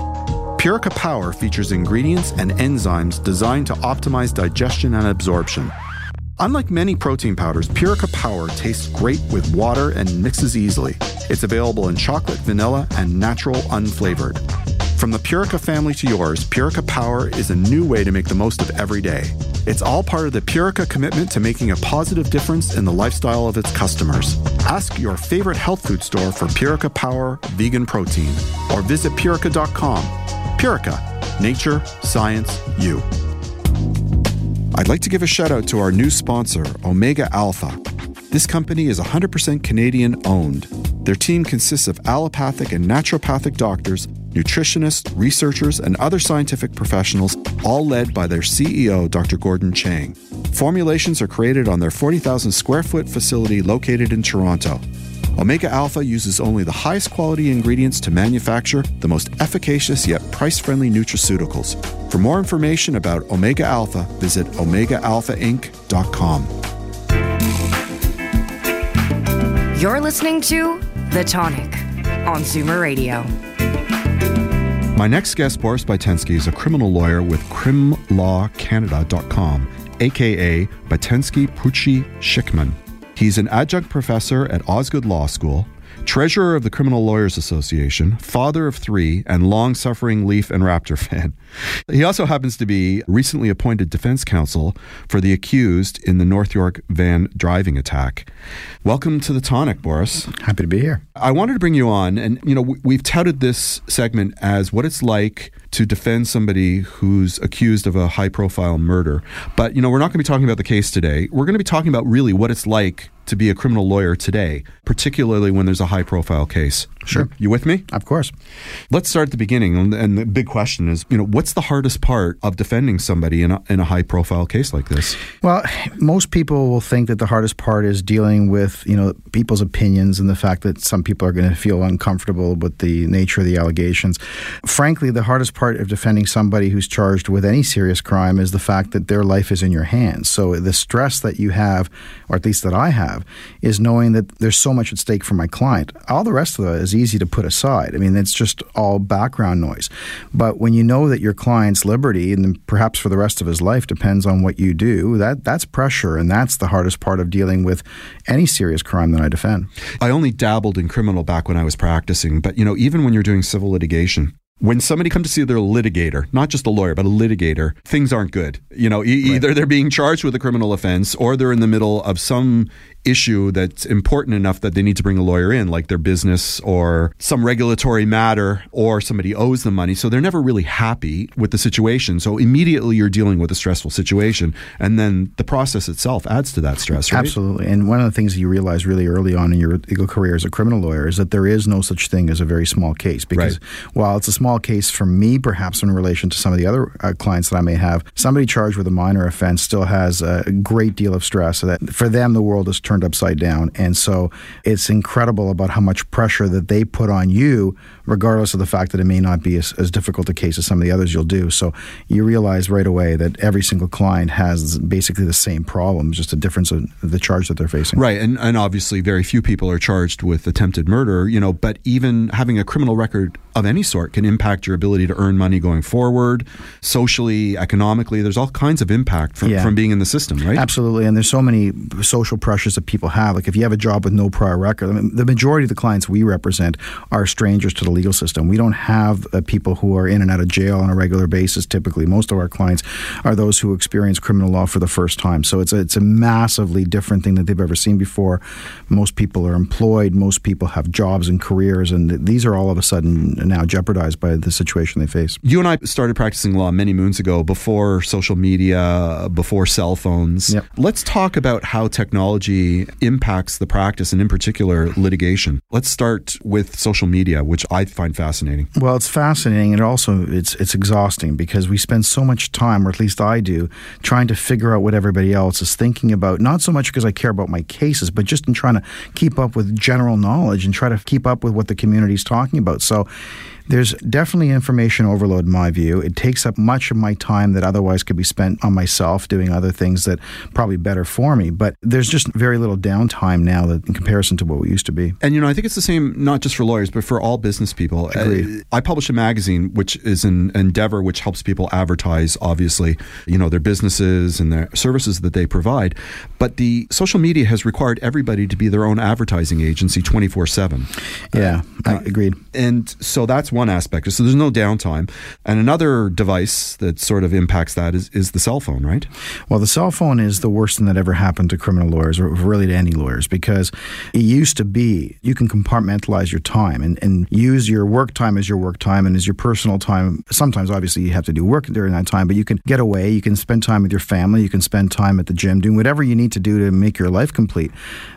Purica Power features ingredients and enzymes designed to optimize digestion and absorption. Unlike many protein powders, Purica Power tastes great with water and mixes easily. It's available in chocolate, vanilla, and natural unflavored. From the Purica family to yours, Purica Power is a new way to make the most of every day. It's all part of the Purica commitment to making a positive difference in the lifestyle of its customers. Ask your favorite health food store for Purica Power vegan protein or visit Purica dot com. Purica, nature, science, you. I'd like to give a shout out to our new sponsor, Omega Alpha. This company is one hundred percent Canadian owned. Their team consists of allopathic and naturopathic doctors, nutritionists, researchers, and other scientific professionals, all led by their C E O, Doctor Gordon Chang. Formulations are created on their forty thousand square foot facility located in Toronto. Omega Alpha uses only the highest quality ingredients to manufacture the most efficacious yet price-friendly nutraceuticals. For more information about Omega Alpha, visit omega alpha inc dot com. You're listening to The Tonic on Zoomer Radio. My next guest, Boris Bytensky, is a criminal lawyer with crim law canada dot com, a k a. Bytensky Pucci Schickman. He's an adjunct professor at Osgoode Law School, treasurer of the Criminal Lawyers Association, father of three, and long-suffering Leaf and Raptor fan. He also happens to be recently appointed defense counsel for the accused in the North York van driving attack. Welcome to The Tonic, Boris. Happy to be here. I wanted to bring you on, and you know, we've touted this segment as what it's like to defend somebody who's accused of a high-profile murder. But, you know, we're not going to be talking about the case today. We're going to be talking about really what it's like to be a criminal lawyer today, particularly when there's a high-profile case. Sure. You with me? Of course. Let's start at the beginning. And the big question is, you know, what's the hardest part of defending somebody in a, in a high-profile case like this? Well, most people will think that the hardest part is dealing with, you know, people's opinions and the fact that some people are going to feel uncomfortable with the nature of the allegations. Frankly, the hardest part of defending somebody who's charged with any serious crime is the fact that their life is in your hands. So the stress that you have, or at least that I have, is knowing that there's so much at stake for my client. All the rest of it is easy to put aside. I mean, it's just all background noise. But when you know that your client's liberty, and perhaps for the rest of his life, depends on what you do, that that's pressure, and that's the hardest part of dealing with any serious crime that I defend. I only dabbled in criminal back when I was practicing, but you know, even when you're doing civil litigation, when somebody comes to see their litigator, not just a lawyer, but a litigator, things aren't good. You know, e- right. either they're being charged with a criminal offense or they're in the middle of some issue that's important enough that they need to bring a lawyer in, like their business or some regulatory matter or somebody owes them money. So they're never really happy with the situation. So immediately you're dealing with a stressful situation. And then the process itself adds to that stress, right? Absolutely. And one of the things you realize really early on in your legal career as a criminal lawyer is that there is no such thing as a very small case. Because right. while it's a small case for me, perhaps in relation to some of the other uh, clients that I may have, somebody charged with a minor offense still has a great deal of stress. So that for them, the world is turned turned upside down. And so it's incredible about how much pressure that they put on you, regardless of the fact that it may not be as, as difficult a case as some of the others you'll do. So you realize right away that every single client has basically the same problem, just a difference of the charge that they're facing. Right. And, and obviously very few people are charged with attempted murder, you know, but even having a criminal record of any sort can impact your ability to earn money going forward, socially, economically. There's all kinds of impact from, yeah. from being in the system, right? Absolutely. And there's so many social pressures that people have. Like if you have a job with no prior record, I mean, the majority of the clients we represent are strangers to the legal system. We don't have uh, people who are in and out of jail on a regular basis. Typically, most of our clients are those who experience criminal law for the first time. So it's a, it's a massively different thing that they've ever seen before. Most people are employed. Most people have jobs and careers, and th- these are all of a sudden now jeopardized by the situation they face. You and I started practicing law many moons ago, before social media, before cell phones. Yep. Let's talk about how technology impacts the practice, and in particular, litigation. Let's start with social media, which I find fascinating. Well, it's fascinating, and also it's it's exhausting, because we spend so much time, or at least I do, trying to figure out what everybody else is thinking about, not so much because I care about my cases, but just in trying to keep up with general knowledge and try to keep up with what the community is talking about. So there's definitely information overload, in my view. It takes up much of my time that otherwise could be spent on myself doing other things that probably better for me. But there's just very little downtime now that, in comparison to what we used to be. And, you know, I think it's the same, not just for lawyers, but for all business people. Agreed. I, I publish a magazine, which is an endeavor which helps people advertise, obviously, you know, their businesses and their services that they provide. But the social media has required everybody to be their own advertising agency twenty-four seven. Yeah, uh, uh, agreed. And so that's one aspect. So there's no downtime. And another device that sort of impacts that is, is the cell phone, right? Well, the cell phone is the worst thing that ever happened to criminal lawyers, or really to any lawyers, because it used to be you can compartmentalize your time and, and use your work time as your work time and as your personal time. Sometimes, obviously, you have to do work during that time, but you can get away. You can spend time with your family. You can spend time at the gym doing whatever you need to do to make your life complete.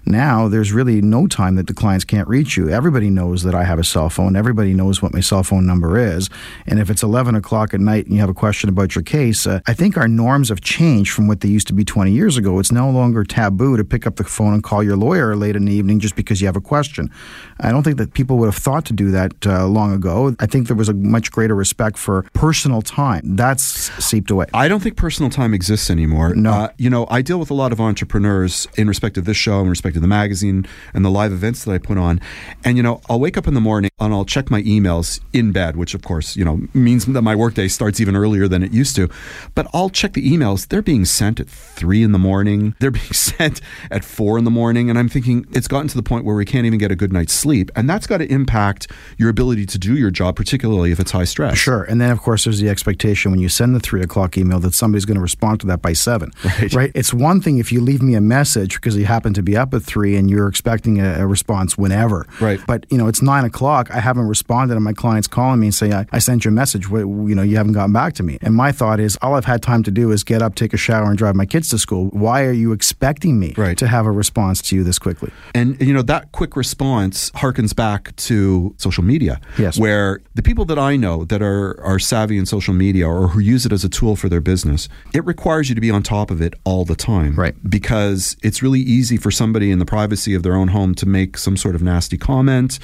Now, there's really no time that the clients can't reach you. Everybody knows that I have a cell phone. Everybody knows what my cell phone number is. And if it's eleven o'clock at night and you have a question about your case, uh, I think our norms have changed from what they used to be twenty years ago. It's no longer taboo to pick up the phone and call your lawyer late in the evening just because you have a question. I don't think that people would have thought to do that uh, long ago. I think there was a much greater respect for personal time. That's seeped away. I don't think personal time exists anymore. No. Uh, you know, I deal with a lot of entrepreneurs in respect of this show, in respect of the magazine and the live events that I put on. And, you know, I'll wake up in the morning and I'll check my emails in bed, which of course, you know, means that my workday starts even earlier than it used to. But I'll check the emails. They're being sent at three in the morning. They're being sent at four in the morning. And I'm thinking it's gotten to the point where we can't even get a good night's sleep. And that's got to impact your ability to do your job, particularly if it's high stress. Sure. And then of course, there's the expectation when you send the three o'clock email that somebody's going to respond to that by seven. Right. right? It's one thing if you leave me a message because you happen to be up at three and you're expecting a, a response whenever. Right. But, you know, it's nine o'clock. I haven't responded and my client's calling me and saying, I, I sent you a message. What, you know, you haven't gotten back to me. And my thought is, all I've had time to do is get up, take a shower, and drive my kids to school. Why are you expecting me right. to have a response to you this quickly? And, you know, that quick response harkens back to social media, yes. where the people that I know that are, are savvy in social media or who use it as a tool for their business, it requires you to be on top of it all the time. Right. Because it's really easy for somebody in the privacy of their own home to make some sort of nasty comment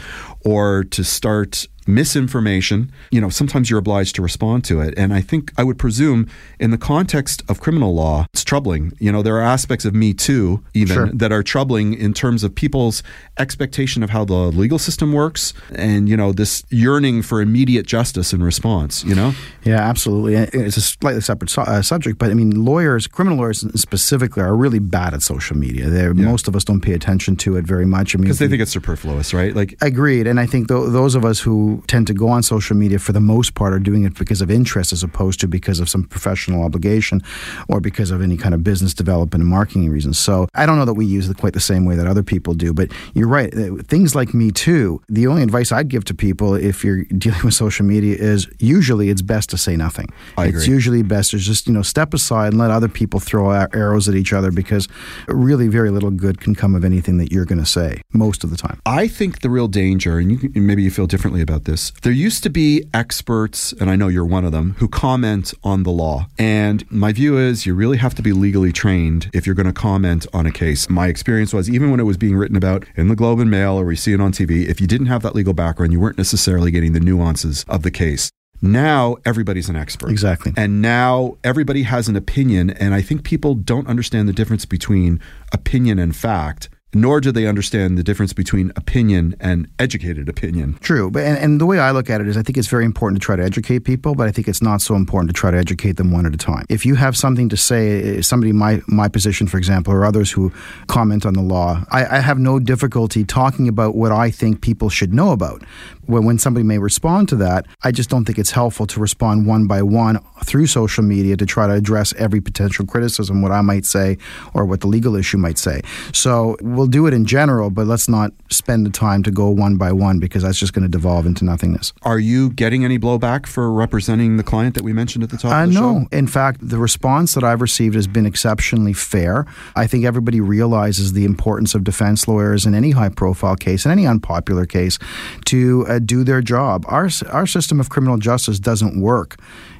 or to start misinformation. You know, sometimes you're obliged to respond to it. And I think, I would presume, in the context of criminal law, it's troubling. You know, there are aspects of Me Too, even, sure. that are troubling in terms of people's expectation of how the legal system works and, you know, this yearning for immediate justice in response, you know? Yeah, absolutely. It's a slightly separate so- uh, subject, but I mean, lawyers, criminal lawyers specifically, are really bad at social media. They're, yeah. Most of us don't pay attention to it very much. I mean, because they think it's superfluous, right? Like, agreed. And I think th- those of us who tend to go on social media for the most part are doing it because of interest as opposed to because of some professional obligation or because of any kind of business development and marketing reasons. So I don't know that we use it quite the same way that other people do, but you're right. Things like Me Too, the only advice I'd give to people if you're dealing with social media is usually it's best to say nothing. I agree. It's usually best to just, you know, step aside and let other people throw arrows at each other, because really very little good can come of anything that you're going to say most of the time. I think the real danger, and you can, maybe you feel differently about this. There used to be experts, and I know you're one of them, who comment on the law. And my view is you really have to be legally trained if you're going to comment on a case. My experience was, even when it was being written about in the Globe and Mail or we see it on T V, if you didn't have that legal background, you weren't necessarily getting the nuances of the case. Now everybody's an expert. Exactly. And now everybody has an opinion. And I think people don't understand the difference between opinion and fact, nor do they understand the difference between opinion and educated opinion. True. But and, and the way I look at it is I think it's very important to try to educate people, but I think it's not so important to try to educate them one at a time. If you have something to say, somebody in my, my position, for example, or others who comment on the law, I, I have no difficulty talking about what I think people should know about. When, when somebody may respond to that, I just don't think it's helpful to respond one by one through social media to try to address every potential criticism, what I might say or what the legal issue might say. So we'll do it in general, but let's not spend the time to go one by one because that's just going to devolve into nothingness. Are you getting any blowback for representing the client that we mentioned at the top uh, of the no. show? No. In fact, the response that I've received has been exceptionally fair. I think everybody realizes the importance of defense lawyers in any high-profile case, in any unpopular case, to uh, do their job. Our, our system of criminal justice doesn't work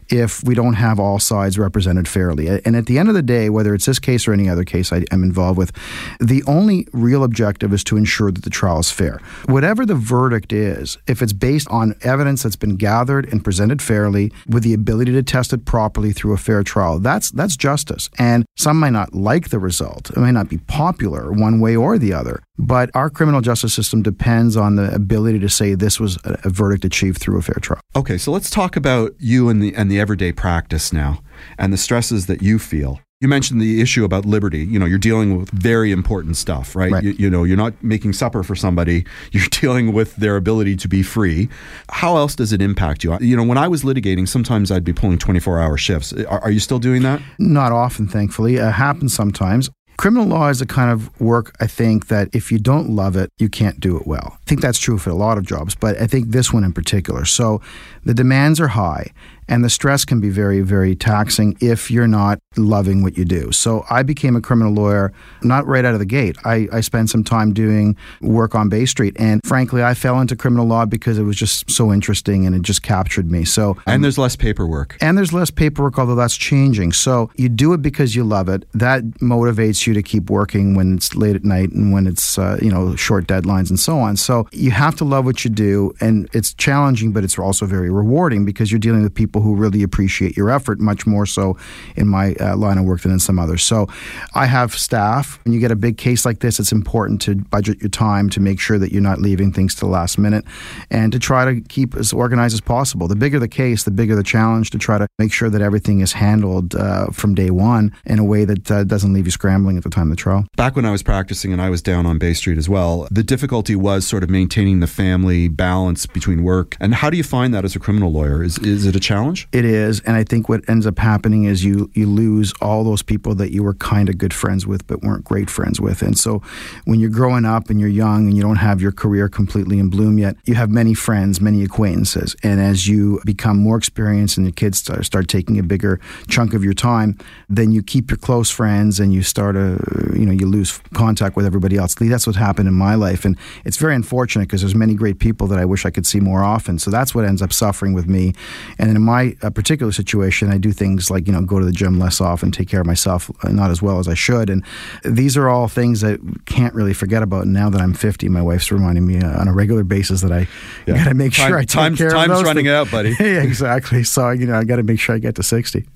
if we don't have all sides represented fairly. And at the end of the day, whether it's this case or any other case I am involved with, the only real objective is to ensure that the trial is fair. Whatever the verdict is, if it's based on evidence that's been gathered and presented fairly with the ability to test it properly through a fair trial, that's that's justice. And some might not like the result. It may not be popular one way or the other. But our criminal justice system depends on the ability to say this was a verdict achieved through a fair trial. Okay, so let's talk about you and the and the everyday practice now and the stresses that you feel. You mentioned the issue about liberty. You know, you're dealing with very important stuff, right? right. You, you know, you're not making supper for somebody. You're dealing with their ability to be free. How else does it impact you? You know, when I was litigating, sometimes I'd be pulling twenty-four hour shifts. Are, are you still doing that? Not often, thankfully. It happens sometimes. Criminal law is the kind of work, I think, that if you don't love it, you can't do it well. I think that's true for a lot of jobs, but I think this one in particular. So the demands are high, and the stress can be very, very taxing if you're not loving what you do. So I became a criminal lawyer not right out of the gate. I, I spent some time doing work on Bay Street, and frankly, I fell into criminal law because it was just so interesting and it just captured me. So um, And there's less paperwork. And there's less paperwork, although that's changing. So you do it because you love it. That motivates you you to keep working when it's late at night and when it's, uh, you know, short deadlines and so on. So you have to love what you do, and it's challenging, but it's also very rewarding because you're dealing with people who really appreciate your effort, much more so in my uh, line of work than in some others. So I have staff. When you get a big case like this, it's important to budget your time to make sure that you're not leaving things to the last minute and to try to keep as organized as possible. The bigger the case, the bigger the challenge to try to make sure that everything is handled uh, from day one in a way that uh, doesn't leave you scrambling at the time of the trial. Back when I was practicing and I was down on Bay Street as well, the difficulty was sort of maintaining the family balance between work. And how do you find that as a criminal lawyer? Is is it a challenge? It is. And I think what ends up happening is you, you lose all those people that you were kind of good friends with but weren't great friends with. And so when you're growing up and you're young and you don't have your career completely in bloom yet, you have many friends, many acquaintances. And as you become more experienced and the kids start, start taking a bigger chunk of your time, then you keep your close friends and you start to you know, you lose contact with everybody else. That's what happened in my life. And it's very unfortunate because there's many great people that I wish I could see more often. So that's what ends up suffering with me. And in my particular situation, I do things like, you know, go to the gym less often, take care of myself not as well as I should. And these are all things that can't really forget about. And now that I'm fifty, my wife's reminding me uh, on a regular basis that I yeah. got to make Time, sure I take time's, care time's of those Time's running things. out, buddy. Yeah, exactly. So, you know, I got to make sure I get to sixty.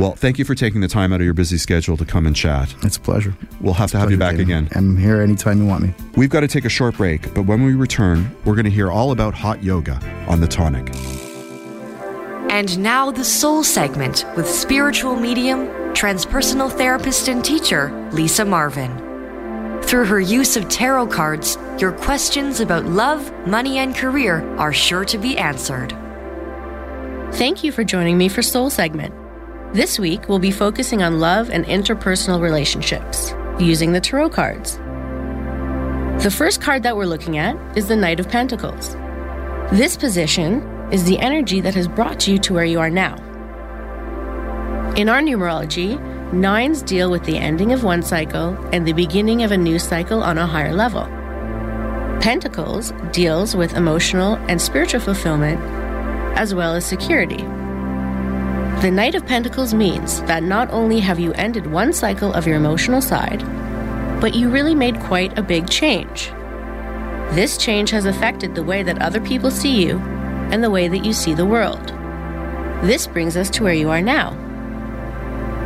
Well, thank you for taking the time out of your busy schedule to come and chat. It's a pleasure. We'll have it's to have pleasure, you back David. again. I'm here anytime you want me. We've got to take a short break, but when we return, we're going to hear all about hot yoga on The Tonic. And now the Soul segment with spiritual medium, transpersonal therapist and teacher, Lisa Marvin. Through her use of tarot cards, your questions about love, money, and career are sure to be answered. Thank you for joining me for Soul segment. This week, we'll be focusing on love and interpersonal relationships, using the tarot cards. The first card that we're looking at is the Knight of Pentacles. This position is the energy that has brought you to where you are now. In our numerology, nines deal with the ending of one cycle and the beginning of a new cycle on a higher level. Pentacles deals with emotional and spiritual fulfillment, as well as security. The Knight of Pentacles means that not only have you ended one cycle of your emotional side, but you really made quite a big change. This change has affected the way that other people see you and the way that you see the world. This brings us to where you are now.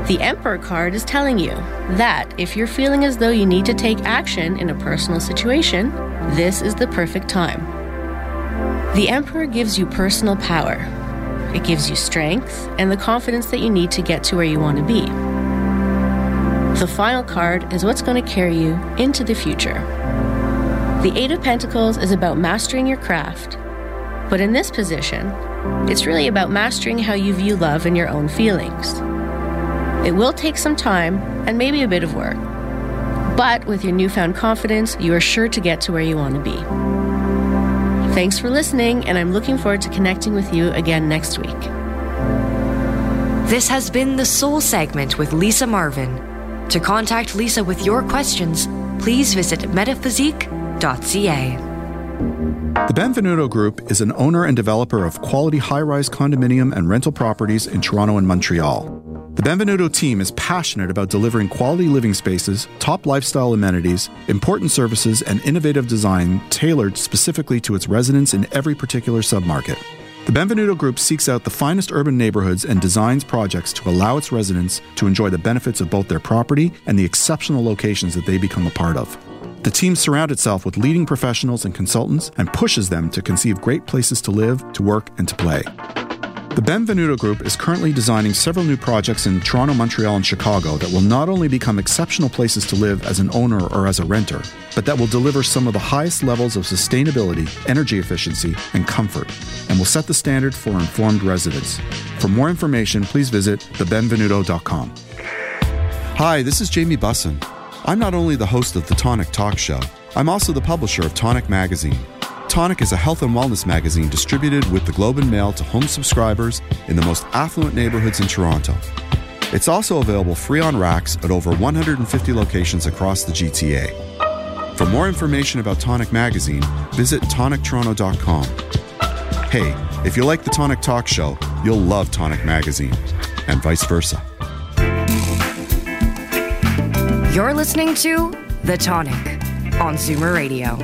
The Emperor card is telling you that if you're feeling as though you need to take action in a personal situation, this is the perfect time. The Emperor gives you personal power. It gives you strength and the confidence that you need to get to where you want to be. The final card is what's going to carry you into the future. The Eight of Pentacles is about mastering your craft, but in this position, it's really about mastering how you view love and your own feelings. It will take some time and maybe a bit of work, but with your newfound confidence, you are sure to get to where you want to be. Thanks for listening, and I'm looking forward to connecting with you again next week. This has been the Soul Segment with Lisa Marvin. To contact Lisa with your questions, please visit metaphysique dot c a. The Benvenuto Group is an owner and developer of quality high-rise condominium and rental properties in Toronto and Montreal. The Benvenuto team is passionate about delivering quality living spaces, top lifestyle amenities, important services, and innovative design tailored specifically to its residents in every particular submarket. The Benvenuto Group seeks out the finest urban neighborhoods and designs projects to allow its residents to enjoy the benefits of both their property and the exceptional locations that they become a part of. The team surrounds itself with leading professionals and consultants and pushes them to conceive great places to live, to work, and to play. The Benvenuto Group is currently designing several new projects in Toronto, Montreal, and Chicago that will not only become exceptional places to live as an owner or as a renter, but that will deliver some of the highest levels of sustainability, energy efficiency, and comfort, and will set the standard for informed residents. For more information, please visit the benvenuto dot com. Hi, this is Jamie Busson. I'm not only the host of The Tonic Talk Show, I'm also the publisher of Tonic Magazine. Tonic is a health and wellness magazine distributed with the Globe and Mail to home subscribers in the most affluent neighborhoods in Toronto. It's also available free on racks at over one hundred fifty locations across the G T A. For more information about Tonic Magazine, visit tonic toronto dot com. Hey, if you like The Tonic Talk Show, you'll love Tonic Magazine, and vice versa. You're listening to The Tonic on Zoomer Radio.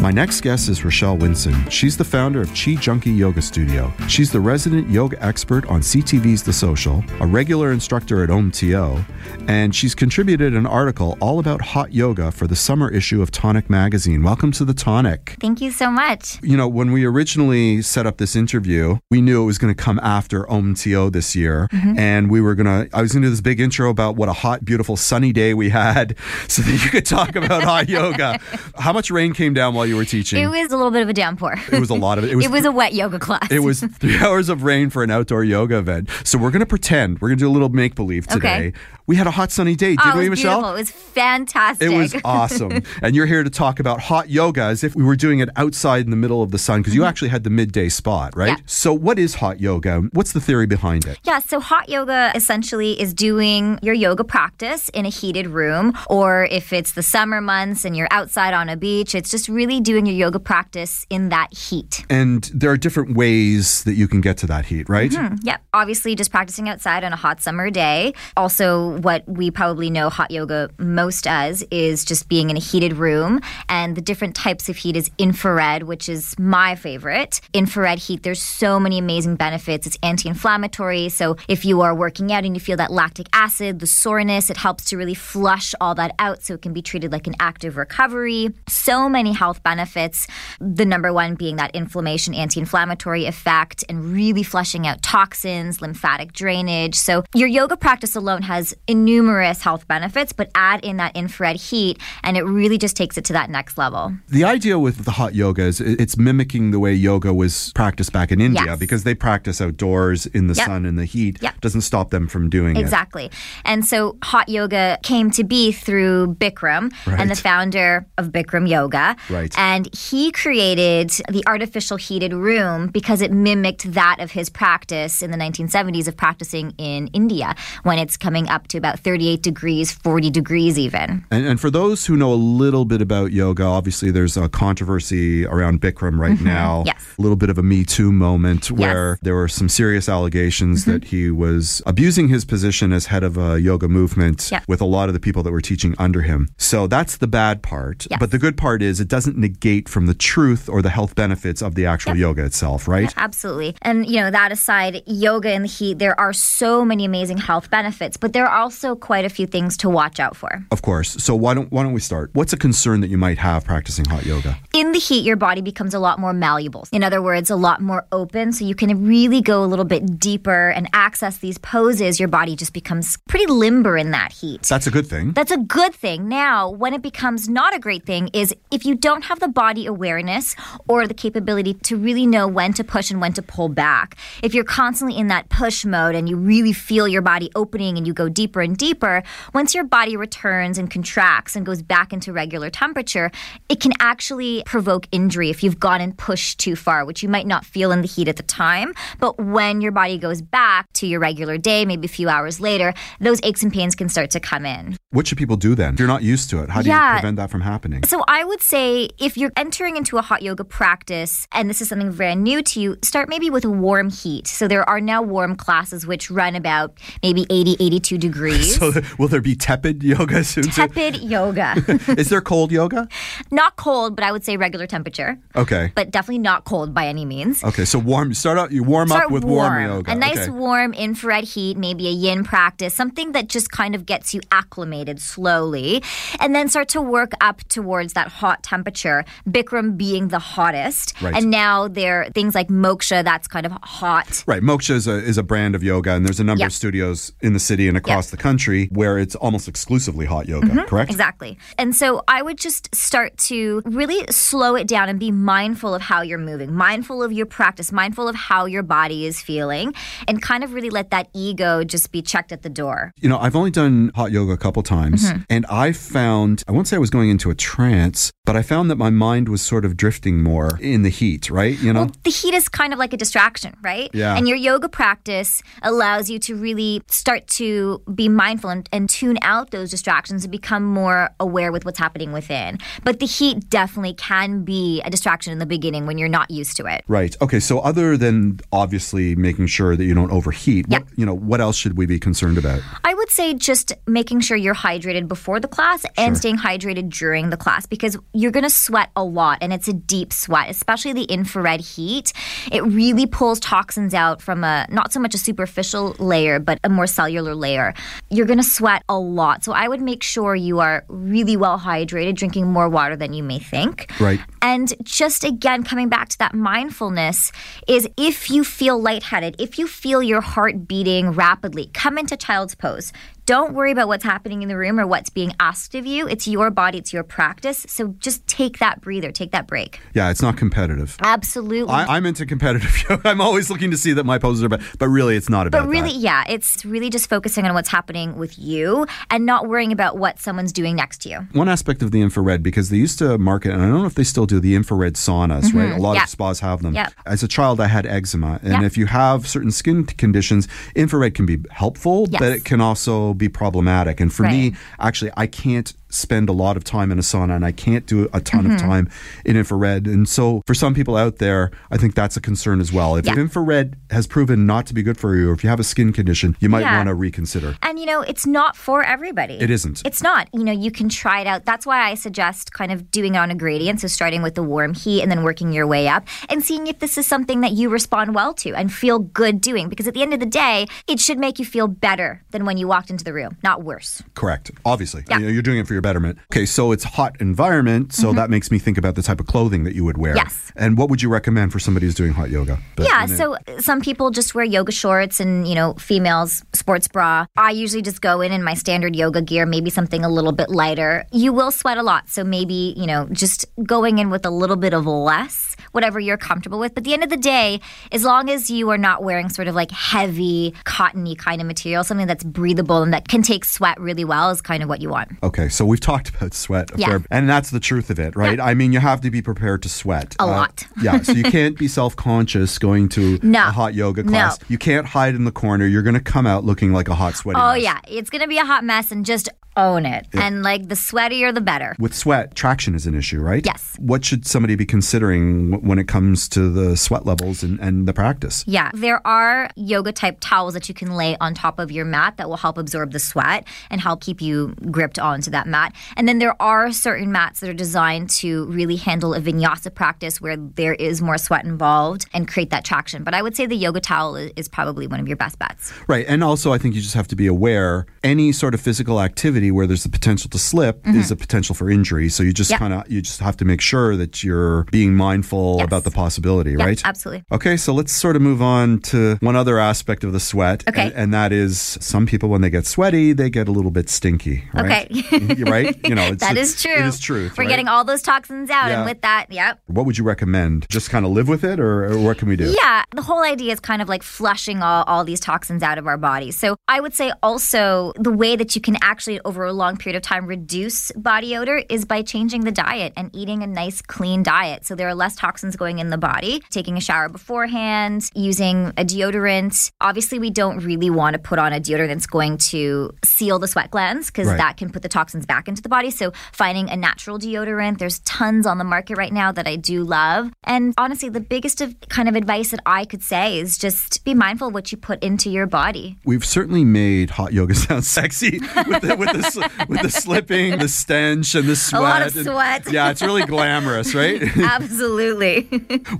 My next guest is Rochelle Winson. She's the founder of Chi Junkie Yoga Studio. She's the resident yoga expert on C T V's The Social, a regular instructor at O M T O, and she's contributed an article all about hot yoga for the summer issue of Tonic Magazine. Welcome to The Tonic. Thank you so much. You know, when we originally set up this interview, we knew it was going to come after O M T O this year, mm-hmm. and we were going to, I was going to do this big intro about what a hot, beautiful, sunny day we had so that you could talk about hot yoga. How much rain came down while you were teaching? It was a little bit of a downpour. It was a lot of it. It was, it was a wet yoga class. It was three hours of rain for an outdoor yoga event. So we're going to pretend. We're going to do a little make-believe today. Okay. We had a hot sunny day, didn't oh, we, Michelle? Beautiful. It was fantastic. It was awesome. And you're here to talk about hot yoga as if we were doing it outside in the middle of the sun, because you actually had the midday spot, right? Yeah. So what is hot yoga? What's the theory behind it? Yeah, so hot yoga essentially is doing your yoga practice in a heated room, or if it's the summer months and you're outside on a beach, it's just really doing your yoga practice in that heat. And there are different ways that you can get to that heat, right? Mm-hmm. Yep. Obviously, just practicing outside on a hot summer day. Also, what we probably know hot yoga most as is just being in a heated room. And the different types of heat is infrared, which is my favorite. Infrared heat, there's so many amazing benefits. It's anti-inflammatory. So if you are working out and you feel that lactic acid, the soreness, it helps to really flush all that out so it can be treated like an active recovery. So many health benefits. benefits, the number one being that inflammation, anti-inflammatory effect, and really flushing out toxins, lymphatic drainage. So your yoga practice alone has innumerous health benefits, but add in that infrared heat, and it really just takes it to that next level. The idea with the hot yoga is it's mimicking the way yoga was practiced back in India, yes. because they practice outdoors in the yep. sun and the heat. Yep. It doesn't stop them from doing exactly. it. Exactly. And so hot yoga came to be through Bikram right. and the founder of Bikram Yoga. Right. And he created the artificial heated room because it mimicked that of his practice in the nineteen seventies of practicing in India, when it's coming up to about thirty-eight degrees, forty degrees even. And, and for those who know a little bit about yoga, obviously there's a controversy around Bikram right mm-hmm. now. Yes. A little bit of a Me Too moment where yes. there were some serious allegations mm-hmm. that he was abusing his position as head of a yoga movement yep. with a lot of the people that were teaching under him. So that's the bad part. Yes. But the good part is it doesn't negate from the truth or the health benefits of the actual yep. yoga itself, right? Yeah, absolutely. And, you know, that aside, yoga in the heat, there are so many amazing health benefits, but there are also quite a few things to watch out for. Of course. So why don't why don't we start? What's a concern that you might have practicing hot yoga? In the heat, your body becomes a lot more malleable. In other words, a lot more open, so you can really go a little bit deeper and access these poses. Your body just becomes pretty limber in that heat. That's a good thing. That's a good thing. Now, when it becomes not a great thing is if you don't have the body awareness or the capability to really know when to push and when to pull back. If you're constantly in that push mode and you really feel your body opening and you go deeper and deeper, once your body returns and contracts and goes back into regular temperature, it can actually provoke injury if you've gone and pushed too far, which you might not feel in the heat at the time. But when your body goes back to your regular day, maybe a few hours later, those aches and pains can start to come in. What should people do then? If you're not used to it, how do yeah. you prevent that from happening? So I would say if you're entering into a hot yoga practice and this is something brand new to you, start maybe with warm heat. So there are now warm classes which run about maybe eighty, eighty-two degrees. So will there be tepid yoga soon? Tepid soon? yoga. Is there cold yoga? Not cold, but I would say regular temperature. Okay. But definitely not cold by any means. Okay, so warm. Start out, you warm start up with warm, warm yoga. A nice okay. warm infrared heat, maybe a yin practice, something that just kind of gets you acclimated slowly, and then start to work up towards that hot temperature, Bikram being the hottest. Right. And now there are things like Moksha that's kind of hot. Right. Moksha is a, is a brand of yoga, and there's a number yep. of studios in the city and across yep. the country where it's almost exclusively hot yoga, mm-hmm. correct? Exactly. And so I would just start to really slow it down and be mindful of how you're moving, mindful of your practice, mindful of how your body is feeling, and kind of really let that ego just be checked at the door. You know, I've only done hot yoga a couple times. times. Mm-hmm. And I found, I won't say I was going into a trance, but I found that my mind was sort of drifting more in the heat, right? You know, well, the heat is kind of like a distraction, right? Yeah. And your yoga practice allows you to really start to be mindful and, and tune out those distractions and become more aware with what's happening within. But the heat definitely can be a distraction in the beginning when you're not used to it. Right. Okay. So other than obviously making sure that you don't overheat, yeah. what, you know, what else should we be concerned about? I would say just making sure you're hydrated before the class and sure. staying hydrated during the class, because you're going to sweat a lot, and it's a deep sweat, especially the infrared heat. It really pulls toxins out from a not so much a superficial layer, but a more cellular layer. You're going to sweat a lot. So I would make sure you are really well hydrated, drinking more water than you may think. Right. And just again, coming back to that mindfulness is if you feel lightheaded, if you feel your heart beating rapidly, come into child's pose. Don't worry about what's happening in the room or what's being asked of you. It's your body. It's your practice. So just take that breather. Take that break. Yeah, it's not competitive. Absolutely. I, I'm into competitive yoga. I'm always looking to see that my poses are bad. But really, it's not about that. But really, that. yeah, it's really just focusing on what's happening with you and not worrying about what someone's doing next to you. One aspect of the infrared, because they used to market, and I don't know if they still do, the infrared saunas, mm-hmm. right? A lot yeah. of spas have them. Yeah. As a child, I had eczema. And yeah. if you have certain skin conditions, infrared can be helpful, yes. but it can also be problematic. And for right. me, actually, I can't spend a lot of time in a sauna, and I can't do a ton mm-hmm. of time in infrared. And so for some people out there, I think that's a concern as well. If yeah. infrared has proven not to be good for you, or if you have a skin condition, you might yeah. want to reconsider. And you know, it's not for everybody. It isn't. It's not. You know, you can try it out. That's why I suggest kind of doing it on a gradient. So starting with the warm heat and then working your way up and seeing if this is something that you respond well to and feel good doing. Because at the end of the day, it should make you feel better than when you walked into the room, not worse. Correct. Obviously. Yeah. You know, you're doing it for your betterment. Okay, so it's hot environment, so mm-hmm. that makes me think about the type of clothing that you would wear. Yes. And what would you recommend for somebody who's doing hot yoga? But yeah, so some people just wear yoga shorts and, you know, females, sports bra. I usually just go in in my standard yoga gear, maybe something a little bit lighter. You will sweat a lot, so maybe, you know, just going in with a little bit of less whatever you're comfortable with. But at the end of the day, as long as you are not wearing sort of like heavy, cottony kind of material, something that's breathable and that can take sweat really well is kind of what you want. Okay, so we've talked about sweat. Yeah. Fair, and that's the truth of it, right? Yeah. I mean, you have to be prepared to sweat. A uh, lot. Yeah, so you can't be self-conscious going to no. a hot yoga class. No. You can't hide in the corner. You're going to come out looking like a hot, sweaty oh, mess. Oh, yeah. It's going to be a hot mess and just own it. Yeah. And like the sweatier, the better. With sweat, traction is an issue, right? Yes. What should somebody be considering w- when it comes to the sweat levels and, and the practice? Yeah. There are yoga type towels that you can lay on top of your mat that will help absorb the sweat and help keep you gripped onto that mat. And then there are certain mats that are designed to really handle a vinyasa practice where there is more sweat involved and create that traction. But I would say the yoga towel is, is probably one of your best bets. Right. And also I think you just have to be aware any sort of physical activity where there's the potential to slip mm-hmm. is a potential for injury. So you just yep. kind of you just have to make sure that you're being mindful yes. about the possibility, yep, right? Absolutely. Okay, so let's sort of move on to one other aspect of the sweat. Okay. And, and that is some people when they get sweaty, they get a little bit stinky, right? Okay. Right? You know, it's, that it's, is true. It is truth. We're right? getting all those toxins out yeah. and with that, yep. What would you recommend? Just kind of live with it or, or what can we do? Yeah, the whole idea is kind of like flushing all, all these toxins out of our body. So I would say also the way that you can actually over a long period of time reduce body odor is by changing the diet and eating a nice clean diet. So there are less toxins going in the body, taking a shower beforehand, using a deodorant. Obviously, we don't really want to put on a deodorant that's going to seal the sweat glands because right. that can put the toxins back into the body. So finding a natural deodorant, there's tons on the market right now that I do love. And honestly, the biggest of kind of advice that I could say is just be mindful of what you put into your body. We've certainly made hot yoga sound sexy with the, with the with the slipping, the stench, and the sweat. A lot of sweat. And, yeah, it's really glamorous, right? Absolutely.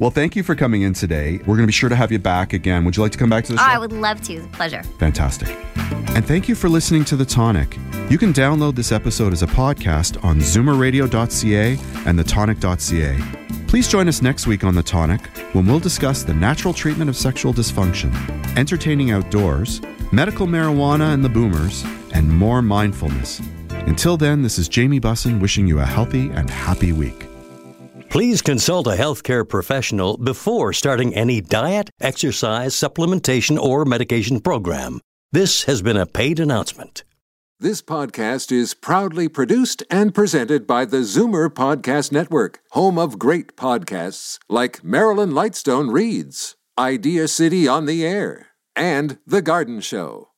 Well, thank you for coming in today. We're going to be sure to have you back again. Would you like to come back to the show? Oh, I would love to. It's a pleasure. Fantastic. And thank you for listening to The Tonic. You can download this episode as a podcast on zoomer radio dot c a and the tonic dot c a. Please join us next week on The Tonic when we'll discuss the natural treatment of sexual dysfunction, entertaining outdoors, medical marijuana and the boomers, and more mindfulness. Until then, this is Jamie Busson wishing you a healthy and happy week. Please consult a healthcare professional before starting any diet, exercise, supplementation, or medication program. This has been a paid announcement. This podcast is proudly produced and presented by the Zoomer Podcast Network, home of great podcasts like Marilyn Lightstone Reads, Idea City on the Air, and The Garden Show.